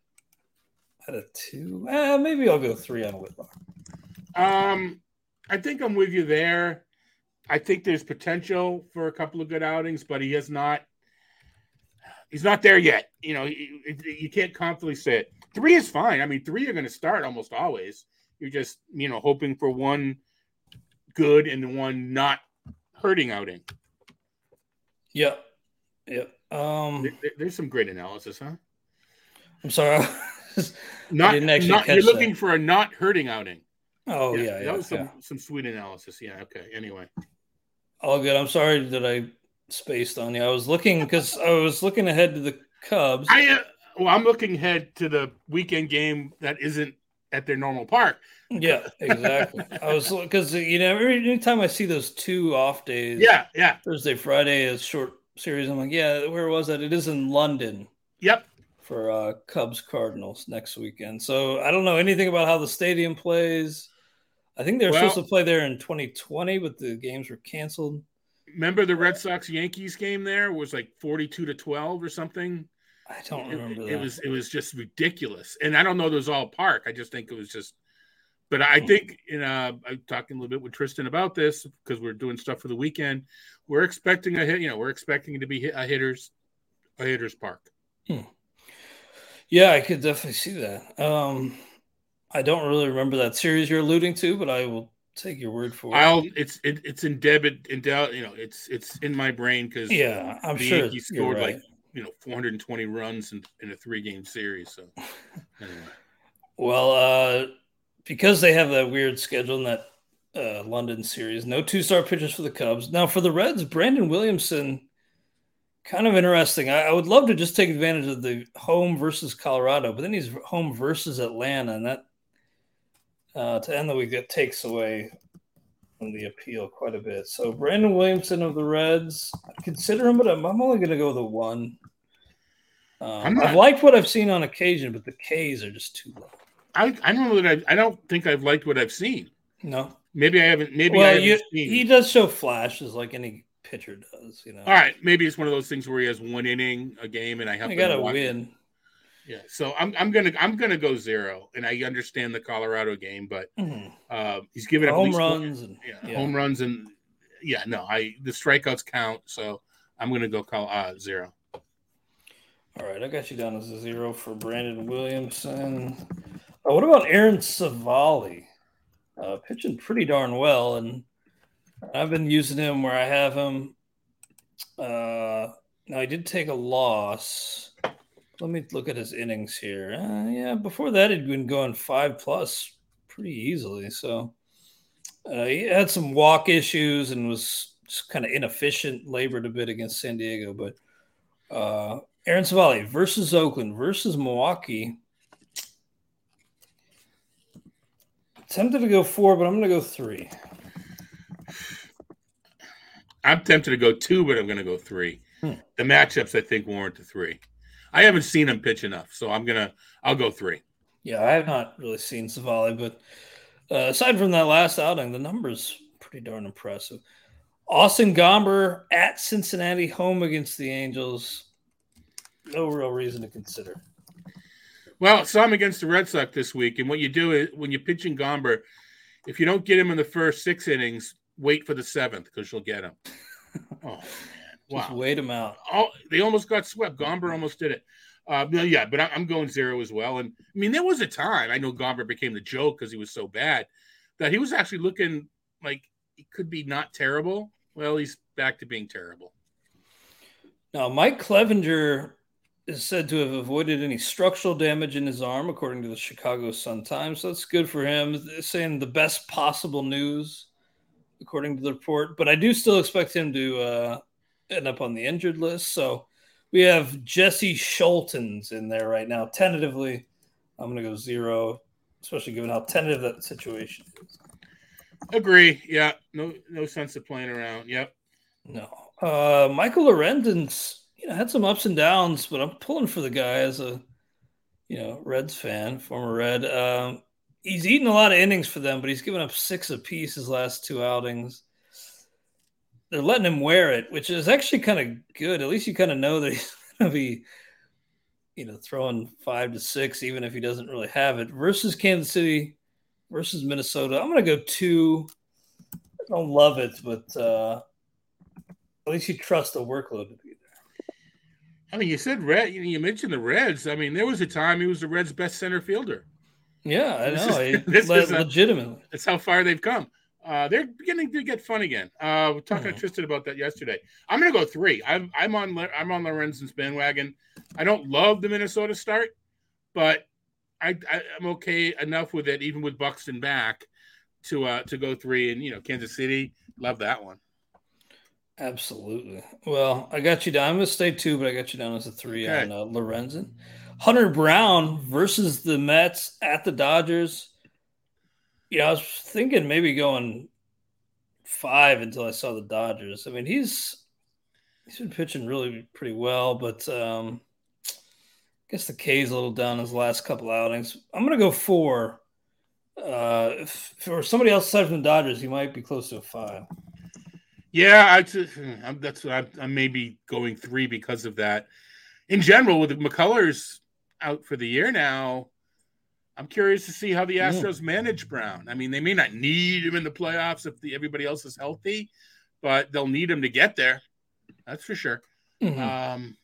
at a two. Eh, maybe I'll go three on Whitlock. Um, I think I'm with you there. I think there's potential for a couple of good outings, but he has not. He's not there yet. You know, you can't confidently say it. Three is fine. I mean, three are going to start almost always. You're just, you know, hoping for one good and one not hurting outing. Yeah. Yeah. Um, there, there's some great analysis, huh? I'm sorry. not, I didn't actually not, catch You're that. Looking for a not hurting outing. Oh, yeah. yeah that yeah, was some, yeah. some sweet analysis. Yeah. Okay. Anyway. All good. I'm sorry that I spaced on you. I was looking because I was looking ahead to the Cubs. I uh, well, I'm looking ahead to the weekend game that isn't at their normal park. Yeah, exactly. I was because you know every, every time I see those two off days. Yeah, yeah. Thursday, Friday is short series. I'm like, yeah, where was that? It is in London. Yep. For uh, Cubs Cardinals next weekend. So I don't know anything about how the stadium plays. I think they were well, supposed to play there in twenty twenty, but the games were canceled. Remember the Red Sox Yankees game there was like forty-two to twelve or something. I don't remember. It, that. it was it was just ridiculous, and I don't know. It was all park. I just think it was just. But I think, you know, I'm talking a little bit with Tristan about this because we're doing stuff for the weekend. We're expecting a hit. You know, we're expecting it to be a hitters, a hitters park. Hmm. Yeah, I could definitely see that. Um, I don't really remember that series you're alluding to, but I will. Take your word for it. I'll. It's it, it's in debit in doubt. You know, it's it's in my brain because yeah, I'm the sure Yankees scored right. like you know four hundred twenty runs in, in a three game series. So, anyway. well, uh, because they have that weird schedule in that uh, London series, no two star pitchers for the Cubs. Now for the Reds, Brandon Williamson, kind of interesting. I, I would love to just take advantage of the home versus Colorado, but then he's home versus Atlanta, and that. Uh, to end the week, that takes away from the appeal quite a bit. So Brandon Williamson of the Reds, I consider him, but I'm, I'm only going to go with a one. Um, not, I've liked what I've seen on occasion, but the K's are just too low. I, I don't know that I, I don't think I've liked what I've seen. No, maybe I haven't. Maybe well, I haven't you, seen. He does show flashes like any pitcher does. You know. All right, maybe it's one of those things where he has one inning a game, and I have I to gotta watch win. Him. Yeah, so I'm I'm gonna I'm gonna go zero, and I understand the Colorado game, but mm-hmm. uh, he's giving up home runs, and, yeah, yeah. home runs, and yeah, no, I the strikeouts count, so I'm gonna go call uh, zero. All right, I got you down as a zero for Brandon Williamson. Oh, what about Aaron Savali? Uh, pitching pretty darn well, and I've been using him where I have him. Uh, now I did take a loss. Let me look at his innings here. Uh, yeah, before that, he'd been going five-plus pretty easily. So uh, he had some walk issues and was just kind of inefficient, labored a bit against San Diego. But uh, Aaron Savali versus Oakland versus Milwaukee. Tempted to go four, but I'm going to go three. I'm tempted to go two, but I'm going to go three. Hmm. The matchups, I think, warrant the three. I haven't seen him pitch enough, so I'm gonna. I'll go three. Yeah, I have not really seen Savali, but uh, aside from that last outing, the numbers pretty darn impressive. Austin Gomber at Cincinnati, home against the Angels. No real reason to consider. Well, so I'm against the Red Sox this week, and what you do is when you're pitching Gomber, if you don't get him in the first six innings, wait for the seventh because you'll get him. Oh. Wow. Just wait them out. Oh, they almost got swept. Gomber almost did it. Uh, yeah, but I'm going zero as well. And I mean, there was a time I know Gomber became the joke because he was so bad that he was actually looking like he could be not terrible. Well, he's back to being terrible. Now, Mike Clevinger is said to have avoided any structural damage in his arm, according to the Chicago Sun-Times. So that's good for him. They're saying the best possible news, according to the report. But I do still expect him to. Uh, end up on the injured list. So we have Jesse Schultens in there right now. Tentatively, I'm going to go zero, especially given how tentative that situation is. Agree. Yeah. No no sense of playing around. Yep. No. Uh, Michael Lorenzen's, you know, had some ups and downs, but I'm pulling for the guy as a, you know, Reds fan, former Red. Um, he's eaten a lot of innings for them, but he's given up six apiece his last two outings. They're letting him wear it, which is actually kind of good. At least you kind of know that he's going to be, you know, throwing five to six, even if he doesn't really have it. Versus Kansas City, versus Minnesota. I'm going to go two. don't love it, but uh, at least you trust the workload to be there. I mean, you said Red. You mentioned the Reds. I mean, there was a time he was the Reds' best center fielder. Yeah, I this know. Is, this is legitimately. How, that's how far they've come. Uh, they're beginning to get fun again. Uh, we're talking mm-hmm. to Tristan about that yesterday. I'm going to go three. I'm, I'm on. I'm on Lorenzen's bandwagon. I don't love the Minnesota start, but I, I, I'm okay enough with it, even with Buxton back, to uh, to go three. And you know, Kansas City, love that one. Absolutely. Well, I got you down. I'm going to stay two, but I got you down as a three okay. on uh, Lorenzen. Hunter Brown versus the Mets at the Dodgers. Yeah, I was thinking maybe going five until I saw the Dodgers. I mean, he's he's been pitching really pretty well, but um, I guess the K's a little down his last couple outings. I'm going to go four. Uh, if, if it were somebody else aside from the Dodgers, he might be close to a five. Yeah, I just, I'm, that's what I'm, I'm maybe going three because of that. In general, with McCullers out for the year now, I'm curious to see how the Astros manage Brown. I mean, they may not need him in the playoffs if the, everybody else is healthy, but they'll need him to get there. That's for sure. Mm-hmm. Um,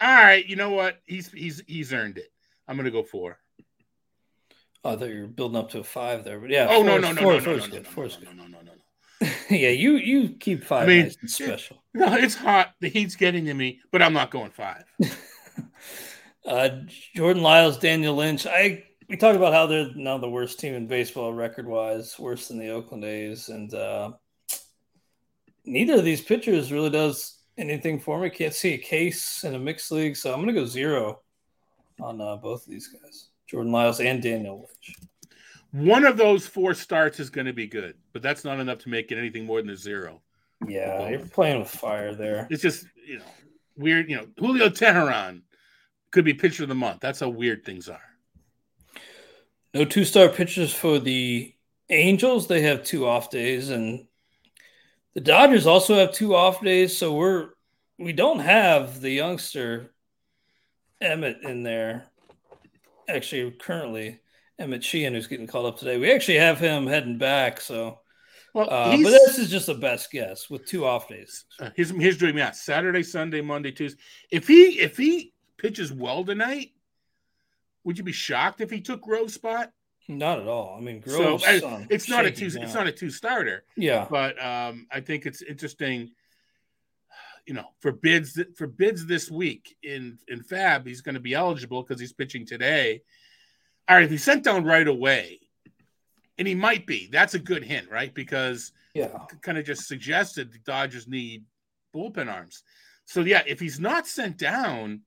all right, you know what? He's he's he's earned it. I'm going to go four. Oh, I thought you were building up to a five there, but yeah. Oh no no no no no no no no no. Yeah, you you keep five. I mean, nice and special. It, no, it's hot. The heat's getting to me, but I'm not going five. uh, Jordan Lyles, Daniel Lynch, I. We talked about how they're now the worst team in baseball record-wise, worse than the Oakland A's, and uh, neither of these pitchers really does anything for me. Can't see a case in a mixed league, so I'm going to go zero on uh, both of these guys, Jordan Lyles and Daniel Lynch. One of those four starts is going to be good, but that's not enough to make it anything more than a zero. Yeah, you're playing with fire there. It's just, you know, weird. You know, Julio Teheran could be pitcher of the month. That's how weird things are. No two-star pitchers for the Angels. They have two off days, and the Dodgers also have two off days. So we're we don't have the youngster Emmet in there. Actually, currently Emmet Sheehan, who's getting called up today. We actually have him heading back. So, well, uh, but this is just the best guess with two off days. Uh, he's he's doing that Saturday, Sunday, Monday, Tuesday. If he if he pitches well tonight. Would you be shocked if he took Grove's spot? Not at all. I mean, Grove's so, I, it's not a two. Down. It's not a two-starter. Yeah, but um, I think it's interesting. You know, for bids for bids this week in in Fab, he's going to be eligible because he's pitching today. All right, if he's sent down right away, and he might be. That's a good hint, right? Because yeah, kind of just suggested the Dodgers need bullpen arms. So yeah, if he's not sent down.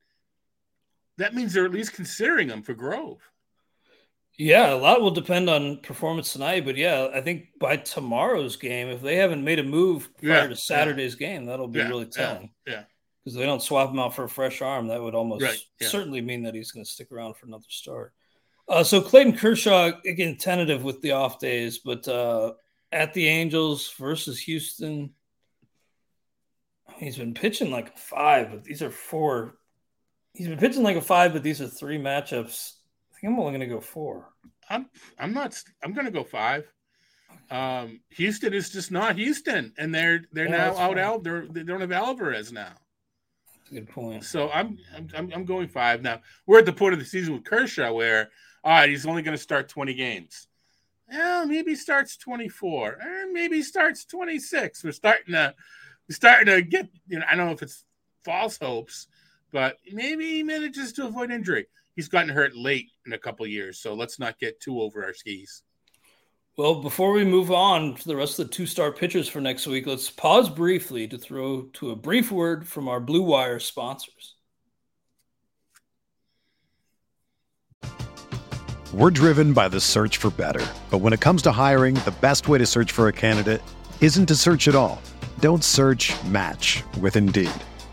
That means they're at least considering him for Grove. Yeah, a lot will depend on performance tonight. But, yeah, I think by tomorrow's game, if they haven't made a move prior yeah, to Saturday's yeah. game, that'll be yeah, really telling. Yeah. Because yeah. they don't swap him out for a fresh arm. That would almost right, yeah. certainly mean that he's going to stick around for another start. Uh, so Clayton Kershaw, again, tentative with the off days. But uh, at the Angels versus Houston, he's been pitching like five, but these are four. He's been pitching like a five, but these are three matchups. I think I'm only going to go four. I'm I'm not. I'm going to go five. Um, Houston is just not Houston, and they're they're yeah, now out. Al, they're, they don't have Alvarez now. That's a good point. So I'm I'm I'm going five now. We're at the point of the season with Kershaw where all right, he's only going to start twenty games. Well, maybe he starts twenty-four, or maybe he starts twenty-six. We're starting to we're starting to get. You know, I don't know if it's false hopes. But maybe he manages to avoid injury. He's gotten hurt late in a couple of years, so let's not get too over our skis. Well, before we move on to the rest of the two-star pitchers for next week, let's pause briefly to throw to a brief word from our Blue Wire sponsors. We're driven by the search for better. But when it comes to hiring, the best way to search for a candidate isn't to search at all. Don't search, match with Indeed.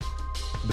The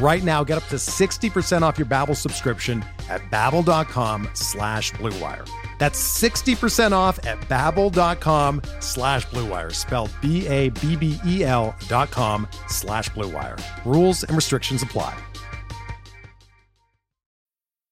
Right now, get up to sixty percent off your Babbel subscription at Babbel.com slash BlueWire. That's sixty percent off at Babbel.com slash BlueWire. Spelled B A B B E L dot com slash BlueWire. Rules and restrictions apply.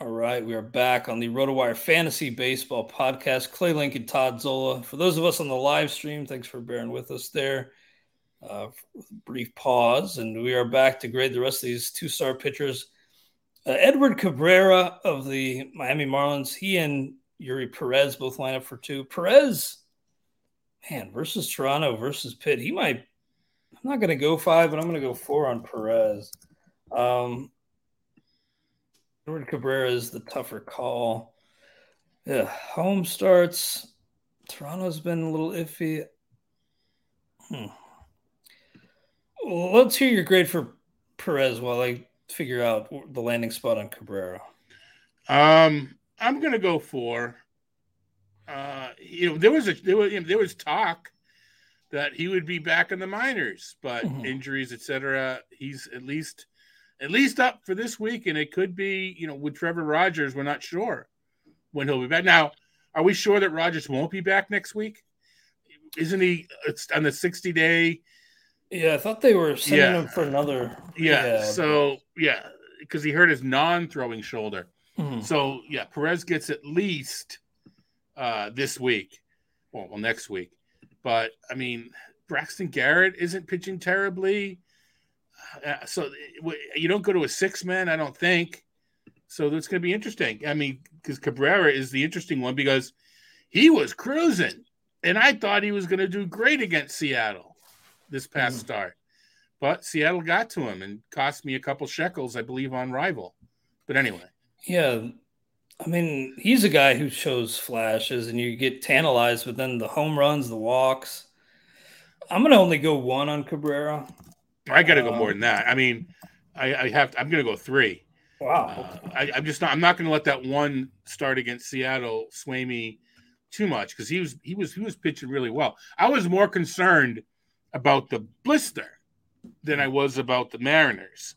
All right, we are back on the RotoWire Fantasy Baseball Podcast. Clay Link and Todd Zola. For those of us on the live stream, thanks for bearing with us there. Uh, brief pause, and we are back to grade the rest of these two-star pitchers. Uh, Edward Cabrera of the Miami Marlins, he and Yuri Perez both line up for two. Perez, man, versus Toronto versus Pitt. He might – I'm not going to go five, but I'm going to go four on Perez. Um Edward Cabrera is the tougher call. Yeah, home starts. Toronto's been a little iffy. Hmm. Well, let's hear your grade for Perez while I figure out the landing spot on Cabrera. Um, I'm gonna go four. Uh, you know, there was a there was you know, there was talk that he would be back in the minors, but mm-hmm. injuries, et cetera. He's at least. At least up for this week, and it could be, you know, with Trevor Rogers, we're not sure when he'll be back. Now, are we sure that Rogers won't be back next week? Isn't he it's on the sixty-day? Yeah, I thought they were sending yeah. him for another. Yeah, yeah. so, yeah, because he hurt his non-throwing shoulder. Mm-hmm. So, yeah, Perez gets at least uh, this week. Well, well, next week. But, I mean, Braxton Garrett isn't pitching terribly. Uh, so you don't go to a six-man, I don't think. So that's going to be interesting. I mean, because Cabrera is the interesting one because he was cruising, and I thought he was going to do great against Seattle this past mm-hmm. start. But Seattle got to him and cost me a couple shekels, I believe, on Rival. But anyway. Yeah. I mean, he's a guy who shows flashes, and you get tantalized with then the home runs, the walks. I'm going to only go one on Cabrera. I got to go um, more than that. I mean, I, I have. To, I'm going to go three. Wow. Uh, I, I'm just not. I'm not going to let that one start against Seattle sway me too much because he was he was he was pitching really well. I was more concerned about the blister than I was about the Mariners.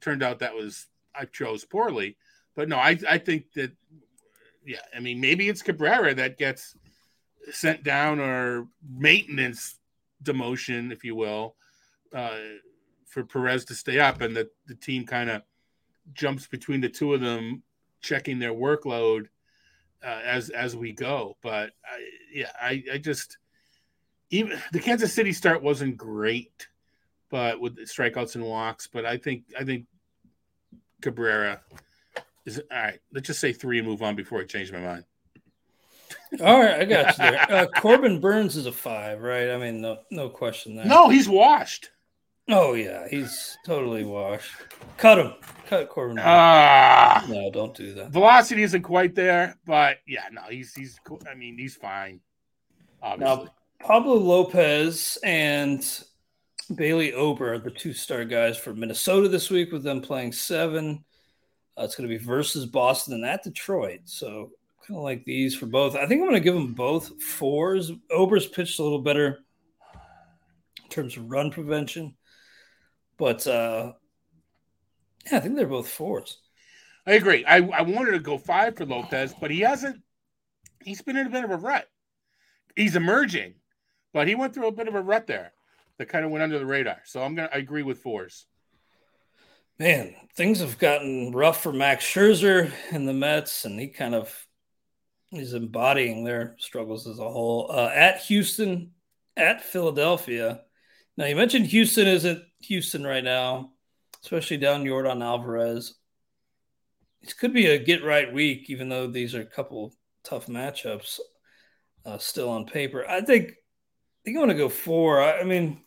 Turned out that was I chose poorly, but no, I I think that yeah. I mean, maybe it's Cabrera that gets sent down or maintenance demotion, if you will. Uh, for Perez to stay up, and the, the team kind of jumps between the two of them, checking their workload uh, as as we go. But I, yeah, I, I just even the Kansas City start wasn't great, but with strikeouts and walks. But I think I think Cabrera. Is it, all right, let's just say three and move on before I change my mind. All right, I got you there. Uh, Corbin Burns is a five, right? I mean, no, no question there. No, he's washed. Oh, yeah, he's totally washed. Cut him. Cut Corbin Burns. Uh, no, don't do that. Velocity isn't quite there, but, yeah, no, he's, he's cool. I mean, he's fine, obviously. Now, Pablo Lopez and Bailey Ober are the two-star guys for Minnesota this week with them playing seven. Uh, it's going to be versus Boston and at Detroit, so kind of like these for both. I think I'm going to give them both fours. Ober's pitched a little better in terms of run prevention. But, uh, yeah, I think they're both fours. I agree. I, I wanted to go five for Lopez, but he hasn't – he's been in a bit of a rut. He's emerging, but he went through a bit of a rut there that kind of went under the radar. So I'm going to – I agree with fours. Man, things have gotten rough for Max Scherzer and the Mets, and he kind of – he's embodying their struggles as a whole. Uh, at Houston, at Philadelphia. Now, you mentioned Houston isn't Houston right now, especially down Yordan Alvarez. This could be a get-right week, even though these are a couple tough matchups uh, still on paper. I think I think I'm going to go four. I, I mean,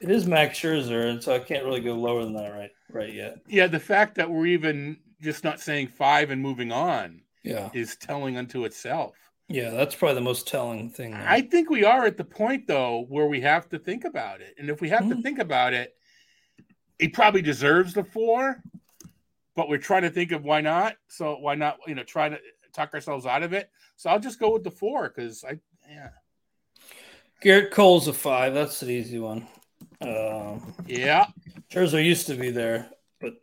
it is Max Scherzer, and so I can't really go lower than that right right yet. Yeah, the fact that we're even just not saying five and moving on yeah. is telling unto itself. Yeah, that's probably the most telling thing. There. I think we are at the point, though, where we have to think about it. And if we have mm-hmm. to think about it, he probably deserves the four, but we're trying to think of why not. So why not, you know, try to talk ourselves out of it. So I'll just go with the four because I, yeah. Garrett Cole's a five. That's an easy one. Um, yeah. Scherzer used to be there, but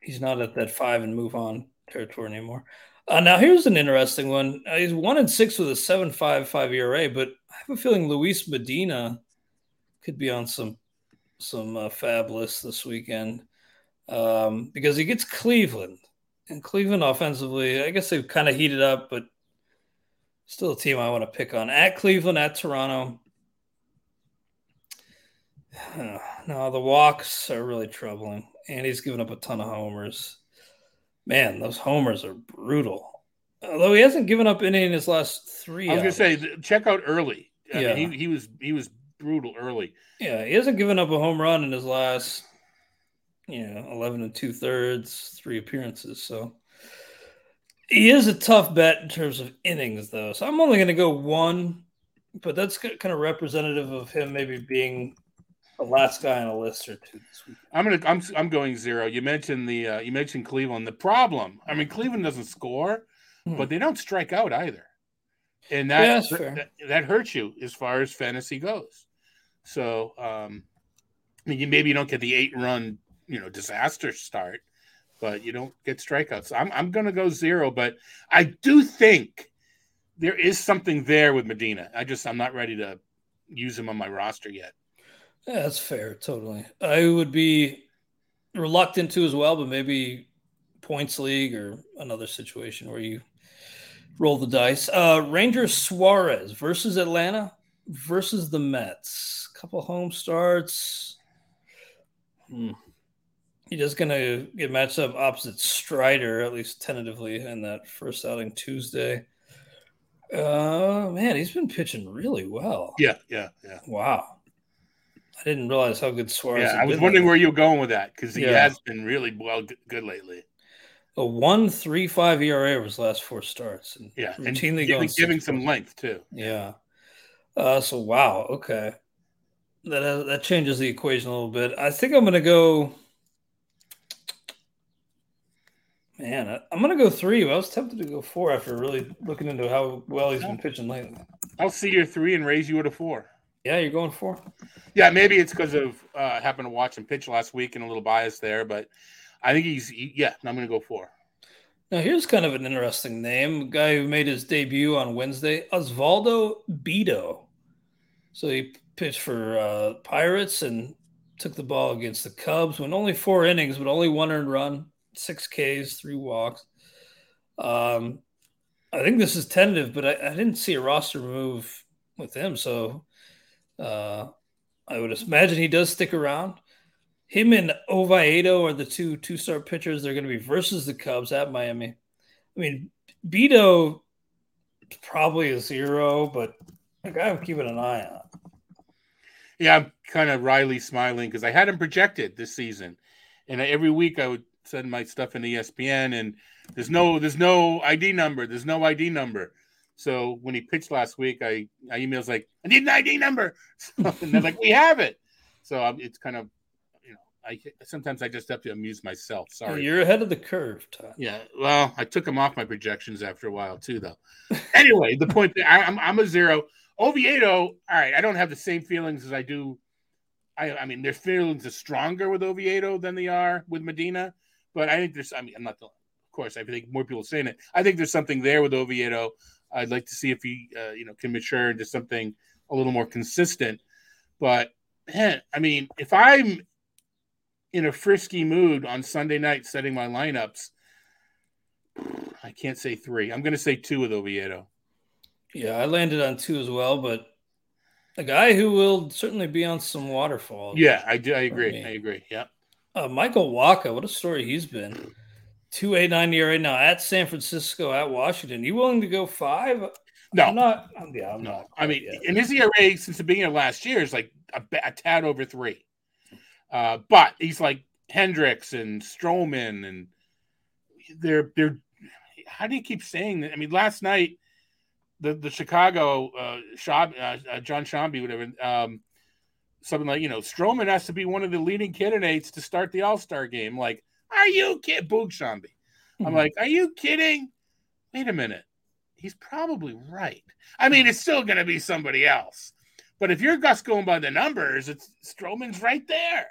he's not at that five and move on territory anymore. Uh, now, here's an interesting one. Uh, he's one and six with a seven point five five E R A, but I have a feeling Luis Medina could be on some some uh, fab lists this weekend um, because he gets Cleveland. And Cleveland offensively, I guess they've kind of heated up, but still a team I want to pick on. At Cleveland, at Toronto. Uh, no, the walks are really troubling, and he's given up a ton of homers. Man, those homers are brutal. Although he hasn't given up any in his last three. I was going to say, check out early. I yeah. mean, he, he was he was brutal early. Yeah, he hasn't given up a home run in his last, you know, eleven and two thirds, three appearances. So he is a tough bet in terms of innings, though. So I'm only going to go one, but that's kind of representative of him maybe being the last guy on a list or two this week. I'm gonna. I'm. I'm going zero. You mentioned the. Uh, you mentioned Cleveland. The problem. I mean, Cleveland doesn't score, hmm. but they don't strike out either, and that, yeah, that's fair. that that hurts you as far as fantasy goes. So, um, I mean, you maybe you don't get the eight run, you know, disaster start, but you don't get strikeouts. I'm. I'm gonna go zero, but I do think there is something there with Medina. I just. I'm not ready to use him on my roster yet. Yeah, that's fair, totally. I would be reluctant to as well, but maybe points league or another situation where you roll the dice. Uh, Ranger Suarez versus Atlanta versus the Mets. A couple home starts. Hmm. He's just going to get matched up opposite Strider, at least tentatively, in that first outing Tuesday. Uh, man, he's been pitching really well. Yeah, yeah, yeah. Wow. I didn't realize how good Suarez is. Yeah, I was wondering lately. Where you were going with that because he yeah. has been really well good lately. A one point three five E R A over his last four starts. And yeah, routinely and giving, giving some length too. Yeah. Uh, so, wow, okay. That uh, that changes the equation a little bit. I think I'm going to go – man, I, I'm going to go three. But I was tempted to go four after really looking into how well he's been pitching lately. I'll see your three and raise you to four. Yeah, you're going for? Yeah, maybe it's because of uh, happened to watch him pitch last week and a little bias there, but I think he's he, – yeah, I'm going to go for. Now, here's kind of an interesting name, a guy who made his debut on Wednesday, Osvaldo Bido. So he pitched for uh, Pirates and took the ball against the Cubs, went only four innings, but only one earned run, six Ks, three walks. Um, I think this is tentative, but I, I didn't see a roster move with him, so – Uh, I would imagine he does stick around. Him and Oviedo are the two two-star pitchers they're going to be versus the Cubs at Miami. I mean, Beto probably a zero, but like, I'm keeping an eye on. Yeah, I'm kind of wryly smiling because I had him projected this season, and every week I would send my stuff in E S P N, and there's no, there's no I D number, there's no I D number. So when he pitched last week, I, I emailed like, I need an I D number, so, and they're like, we have it. So um, it's kind of, you know, I sometimes I just have to amuse myself. Sorry, you're ahead of the curve, Todd. Yeah, well, I took him off my projections after a while too, though. Anyway, the point, I, I'm I'm a zero. Oviedo, all right, I don't have the same feelings as I do. I, I mean, their feelings are stronger with Oviedo than they are with Medina. But I think there's, I mean, I'm not, the, of course, I think more people are saying it. I think there's something there with Oviedo. I'd like to see if he, uh, you know, can mature into something a little more consistent. But, man, I mean, if I'm in a frisky mood on Sunday night setting my lineups, I can't say three. I'm going to say two with Oviedo. Yeah, I landed on two as well, but a guy who will certainly be on some waterfall. Yeah, I do. I agree. Me. I agree. Yeah. Uh, Michael Wacha, what a story he's been. two eighty-nine E R A now at San Francisco, at Washington. You willing to go five? No. I'm not. I'm, yeah, I'm no. not I mean, yet. And his E R A since the beginning of last year is like a, a tad over three. Uh, but he's like Hendricks and Stroman, and they're, they're, how do you keep saying that? I mean, last night, The the Chicago uh, Shab, uh, John Shambi, whatever, um, something like, you know, Stroman has to be one of the leading candidates to start the All-Star game. Like, are you kidding? Boog Shambi. Mm-hmm. I'm like, are you kidding? Wait a minute. He's probably right. I mean, it's still going to be somebody else. But if you're just going by the numbers, it's Stroman's right there.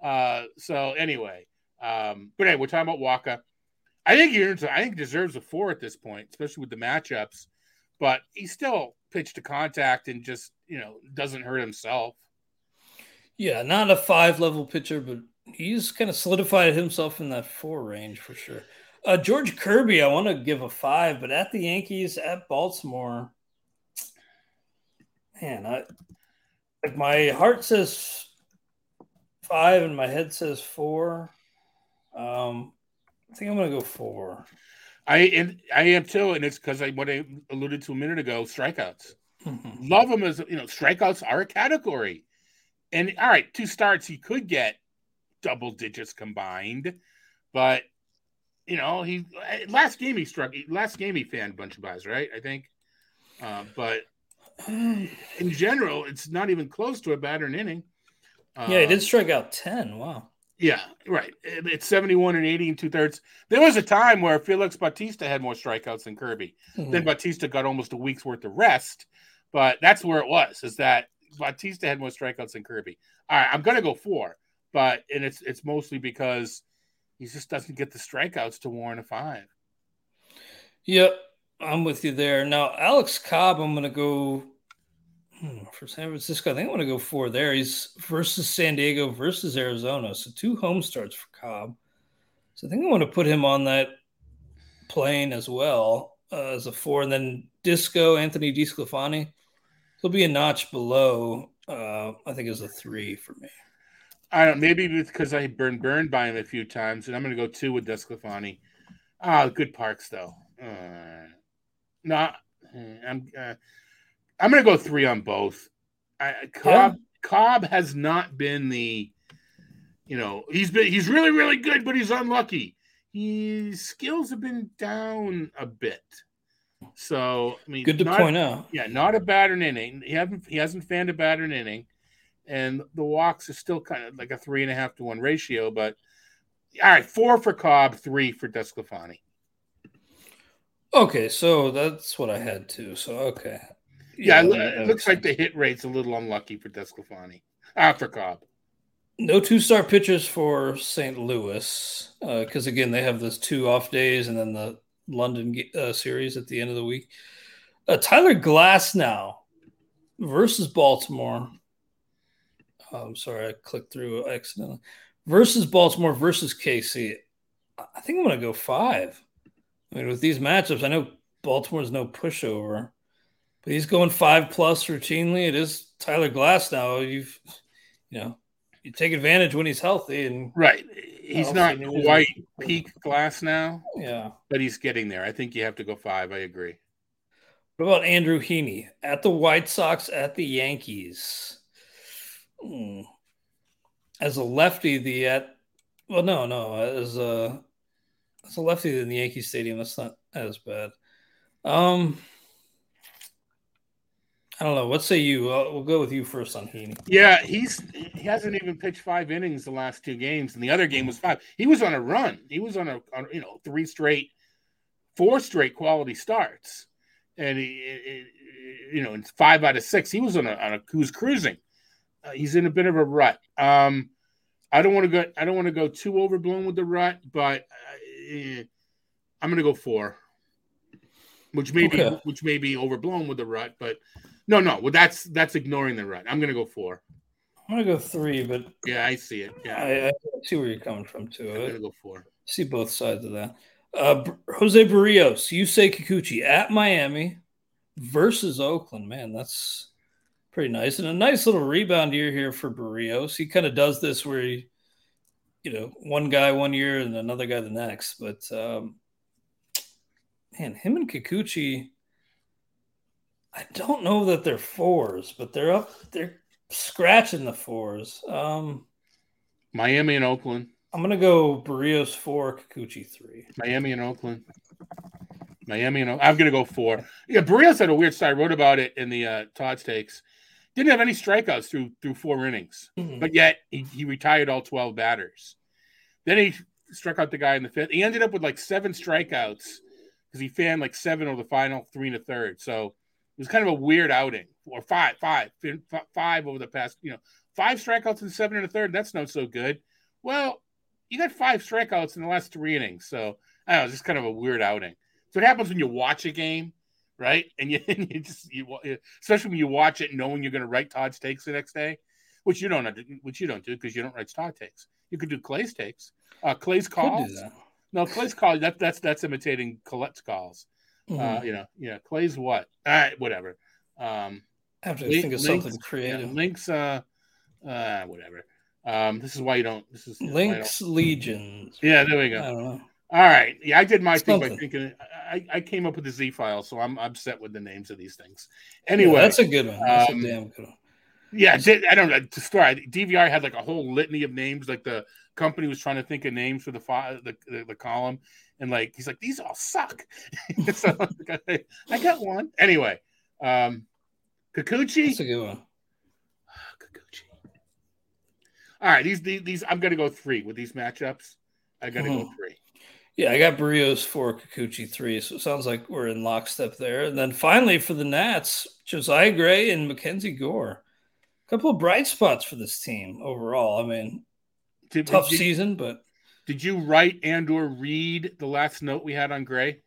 Uh, so anyway, um, but hey, we're talking about Waka. I think you're into, I think deserves a four at this point, especially with the matchups. But he still pitched to contact and just, you know, doesn't hurt himself. Yeah, not a five-level pitcher, but he's kind of solidified himself in that four range for sure. Uh, George Kirby, I want to give a five, but at the Yankees, at Baltimore, man, I, like my heart says five and my head says four. Um, I think I'm going to go four. I and I am too, and it's because I what I alluded to a minute ago, strikeouts. Mm-hmm. Love them as, you know, strikeouts are a category. And all right, two starts he could get double digits combined, but you know he last game he struck last game he fanned a bunch of guys, right? I think, uh, but in general, it's not even close to a batter an inning. Uh, yeah, he did strike out ten. Wow. Yeah, right. It's seventy-one and eighty and two thirds. There was a time where Felix Bautista had more strikeouts than Kirby. Mm-hmm. Then Bautista got almost a week's worth of rest, but that's where it was. Is that Bautista had more strikeouts than Kirby? All right, I'm gonna go four, but and it's it's mostly because he just doesn't get the strikeouts to warrant a five. Yep, I'm with you there. Now Alex Cobb, I'm gonna go for San Francisco, I think I want to go four there. He's versus San Diego versus Arizona. So two home starts for Cobb. So I think I want to put him on that plane as well uh, as a four. And then Disco, Anthony DiSclafani, he'll be a notch below, uh, I think, is a three for me. I don't Maybe because I burned, burned by him a few times, and I'm going to go two with DiSclafani. Ah, good parks, though. Uh, no, I'm uh, – I'm going to go three on both. I, Cobb yeah. Cobb has not been the, you know, he's been he's really, really good, but he's unlucky. His skills have been down a bit. So, I mean, good to not, point out. Yeah, not a batter inning. He hasn't he hasn't fanned a batter inning, and the walks are still kind of like a three and a half to one ratio. But all right, four for Cobb, three for DeSclafani. Okay, so that's what I had too. So okay. Yeah, yeah, it looks like the hit rate's a little unlucky for DeSclafani. Ah, for Cobb. No two-star pitchers for Saint Louis because, uh, again, they have those two off days and then the London uh, series at the end of the week. Uh, Tyler Glasnow versus Baltimore. Oh, I'm sorry, I clicked through accidentally. Versus Baltimore versus K C. I think I'm going to go five. I mean, with these matchups, I know Baltimore's no pushover. But he's going five plus routinely. It is Tyler Glasnow. You've, you know, you take advantage when he's healthy. And right. He's not quite peak Glass now. Yeah. But he's getting there. I think you have to go five. I agree. What about Andrew Heaney at the White Sox, at the Yankees? Hmm. As a lefty, the at well, no, no, as a as a lefty in the Yankee Stadium, that's not as bad. Um, I don't know. What say you? Uh, we'll go with you first on Heaney. Yeah, he's he hasn't even pitched five innings the last two games, and the other game was five. He was on a run. He was on a on, you know three straight, four straight quality starts, and he it, it, you know it's five out of six. He was on a on a who's cruising. Uh, he's in a bit of a rut. Um, I don't want to go. I don't want to go too overblown with the rut, but uh, I'm going to go four, which may okay. be which may be overblown with the rut. But no, no. Well, that's that's ignoring the rut. I'm going to go four. I'm going to go three, but yeah, I see it. Yeah, I, I see where you're coming from too. I'm going to go four. I see both sides of that. Uh, Jose Barrios, Yusei Kikuchi at Miami versus Oakland. Man, that's pretty nice. And a nice little rebound year here for Barrios. He kind of does this where, he, you know, one guy one year and another guy the next. But, um, man, him and Kikuchi, I don't know that they're fours, but they're up, they're scratching the fours. Um, Miami and Oakland. I'm going to go Barrios four, Kikuchi three. Miami and Oakland. Miami and Oakland. I'm going to go four. Yeah, Barrios had a weird start. I wrote about it in the uh, Todd's Takes. Didn't have any strikeouts through through four innings, mm-hmm. but yet he, he retired all twelve batters. Then he struck out the guy in the fifth. He ended up with like seven strikeouts because he fanned like seven over the final three and a third. So it was kind of a weird outing, or five, five, five over the past, you know, five strikeouts and seven and a third. That's not so good. Well, you got five strikeouts in the last three innings. So I don't know, it's just kind of a weird outing. So it happens when you watch a game. Right, and you, and you just you, especially when you watch it, knowing you're going to write Todd's takes the next day, which you don't, which you don't do because you don't write Todd takes. You could do Clay's takes, uh, Clay's calls. No, Clay's call that, that's that's imitating Colette's calls. Mm-hmm. Uh, you know, yeah, Clay's what? All right, whatever. Um, I have to Link, think of Link's, something creative. Yeah, Link's, uh, uh, whatever. Um, this is why you don't. This is Link's Legions. Yeah, there we go. I don't know. All right. Yeah, I did my something. thing by thinking I, I came up with the Z file, so I'm upset with the names of these things. Anyway, yeah, that's a good one. That's um, a damn good one. Yeah, did, I don't know. To start, D V R had like a whole litany of names. Like the company was trying to think of names for the file, the, the, the column, and like he's like, these all suck. So I got one. Anyway, um, Kikuchi. That's a good one. Kikuchi. All right, these these, these I'm gonna go three with these matchups. I gotta mm-hmm. go three. Yeah, I got Barrios four, Kikuchi three, so it sounds like we're in lockstep there. And then finally for the Nats, Josiah Gray and Mackenzie Gore. A couple of bright spots for this team overall. I mean, did, tough did, season, but... Did you write and or read the last note we had on Gray?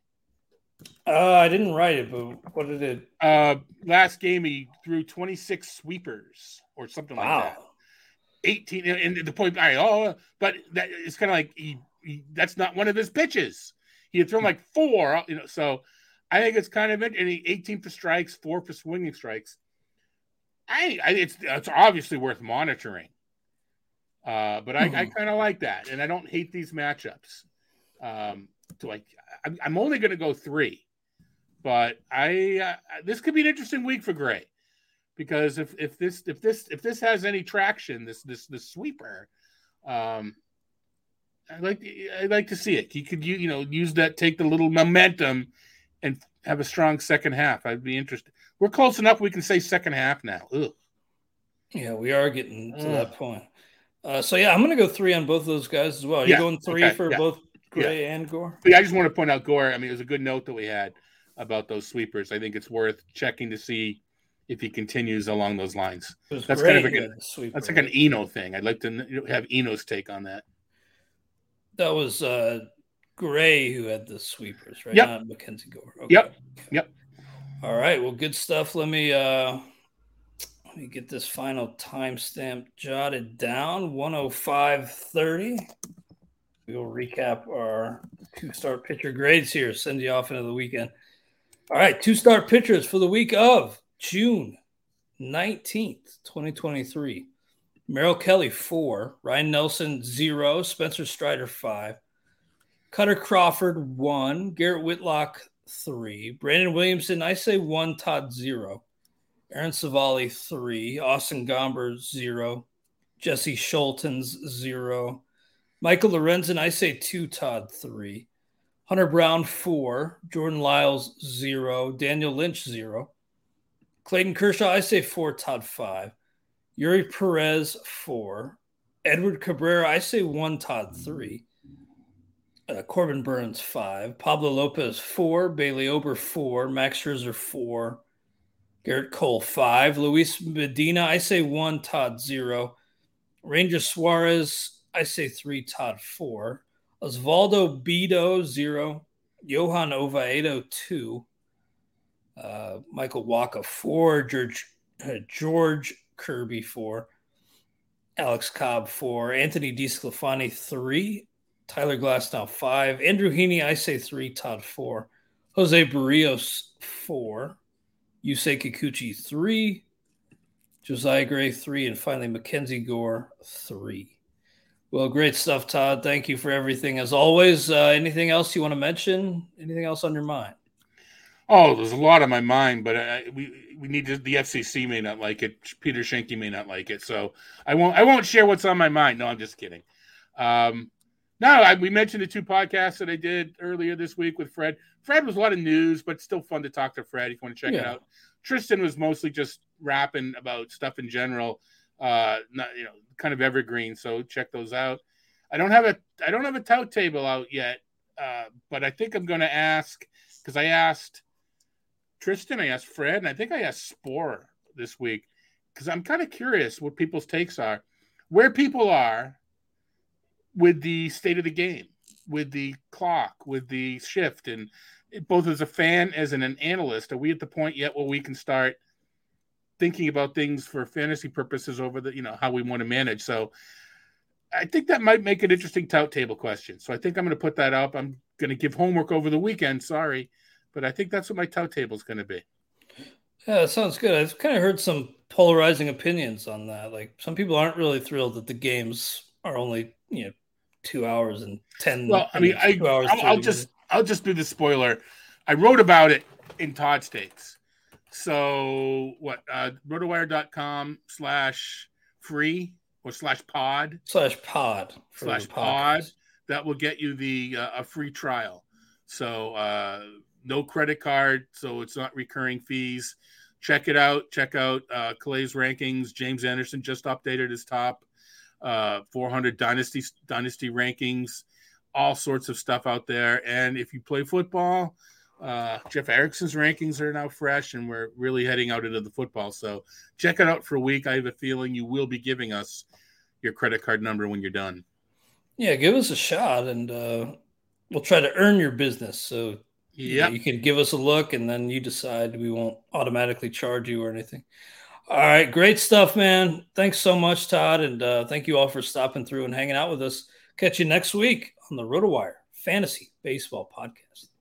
Uh, I didn't write it, but what did it... Uh, last game, he threw twenty-six sweepers or something wow. like that. eighteen, and the point... I, oh, but that, it's kind of like... he. He, that's not one of his pitches. He had thrown like four, you know. So I think it's kind of it. And he eighteen for strikes, four for swinging strikes. I, I it's it's obviously worth monitoring. Uh, but I, mm-hmm. I kind of like that, and I don't hate these matchups. Um, so like I'm, I'm only going to go three, but I uh, this could be an interesting week for Gray, because if if this if this if this has any traction, this this this sweeper. Um, I like I like to see it. He could you you know use that, take the little momentum, and have a strong second half. I'd be interested. We're close enough. We can say second half now. Ugh. Yeah, we are getting to Ugh. that point. Uh, so yeah, I'm going to go three on both of those guys as well. Are yeah. you going three okay. for yeah. both Gray yeah. and Gore? Yeah, I just want to point out Gore. I mean, it was a good note that we had about those sweepers. I think it's worth checking to see if he continues along those lines. That's Gray kind of a, a that's like an Eno thing. I'd like to have Eno's take on that. That was uh, Gray who had the sweepers, right? Yep. Not Mackenzie Gore. Okay. Yep. Yep. All right. Well, good stuff. Let me uh, let me get this final timestamp jotted down. one oh five thirty. We will recap our two-star pitcher grades here. Send you off into the weekend. All right. Two-star pitchers for the week of June nineteenth, twenty twenty-three. Merrill Kelly, four. Ryan Nelson, zero. Spencer Strider, five. Cutter Crawford, one. Garrett Whitlock, three. Brandon Williamson, I say one. Todd, zero. Aaron Savali, three. Austin Gomber, zero. Jesse Schultens, zero. Michael Lorenzen, I say two. Todd, three. Hunter Brown, four. Jordan Lyles, zero. Daniel Lynch, zero. Clayton Kershaw, I say four. Todd, five. Yuri Perez, four. Edward Cabrera, I say one. Todd, three. Uh, Corbin Burns, five. Pablo Lopez, four. Bailey Ober, four. Max Scherzer, four. Garrett Cole, five. Luis Medina, I say one. Todd, zero. Ranger Suarez, I say three. Todd, four. Osvaldo Bido, zero. Johan Oviedo, two. Uh, Michael Wacha, four. George, uh, George Kirby, four. Alex Cobb, four. Anthony DeSclafani, three. Tyler Glasnow, five. Andrew Heaney, I say three. Todd, four. Jose Barrios, four. Yusei Kikuchi, three. Josiah Gray, three. And finally, Mackenzie Gore, three. Well, great stuff, Todd. Thank you for everything. As always, uh, anything else you want to mention? Anything else on your mind? Oh, there's a lot on my mind, but I, we we need to, the F C C may not like it. Peter Schenke may not like it, so I won't I won't share what's on my mind. No, I'm just kidding. Um, no, I, we mentioned the two podcasts that I did earlier this week with Fred. Fred was a lot of news, but still fun to talk to Fred if you want to check yeah. it out. Tristan was mostly just rapping about stuff in general, uh, not, you know, kind of evergreen. So check those out. I don't have a I don't have a tout table out yet, uh, but I think I'm going to ask because I asked. Tristan, I asked Fred, and I think I asked Spore this week because I'm kind of curious what people's takes are, where people are with the state of the game, with the clock, with the shift, and both as a fan as an, an analyst, are we at the point yet where we can start thinking about things for fantasy purposes over the, you know, how we want to manage? So I think that might make an interesting tout table question. So I think I'm going to put that up. I'm going to give homework over the weekend. Sorry. But I think that's what my tout table is going to be. Yeah, that sounds good. I've kind of heard some polarizing opinions on that. Like some people aren't really thrilled that the games are only, you know, two hours and ten. Well, I mean, I, hours, I'll, I'll just I'll just do the spoiler. I wrote about it in Todd's takes. So what? Uh, RotoWire.com slash free or slash pod slash pod slash pod. Podcast. That will get you the uh, a free trial. So. Uh, No credit card, so it's not recurring fees. Check it out. Check out uh, Clay's rankings. James Anderson just updated his top uh, four hundred dynasty dynasty rankings. All sorts of stuff out there. And if you play football, uh, Jeff Erickson's rankings are now fresh, and we're really heading out into the football. So check it out for a week. I have a feeling you will be giving us your credit card number when you're done. Yeah, give us a shot, and uh, we'll try to earn your business. So. Yeah, you can give us a look, and then you decide we won't automatically charge you or anything. All right, great stuff, man. Thanks so much, Todd, and uh, thank you all for stopping through and hanging out with us. Catch you next week on the RotoWire Fantasy Baseball Podcast.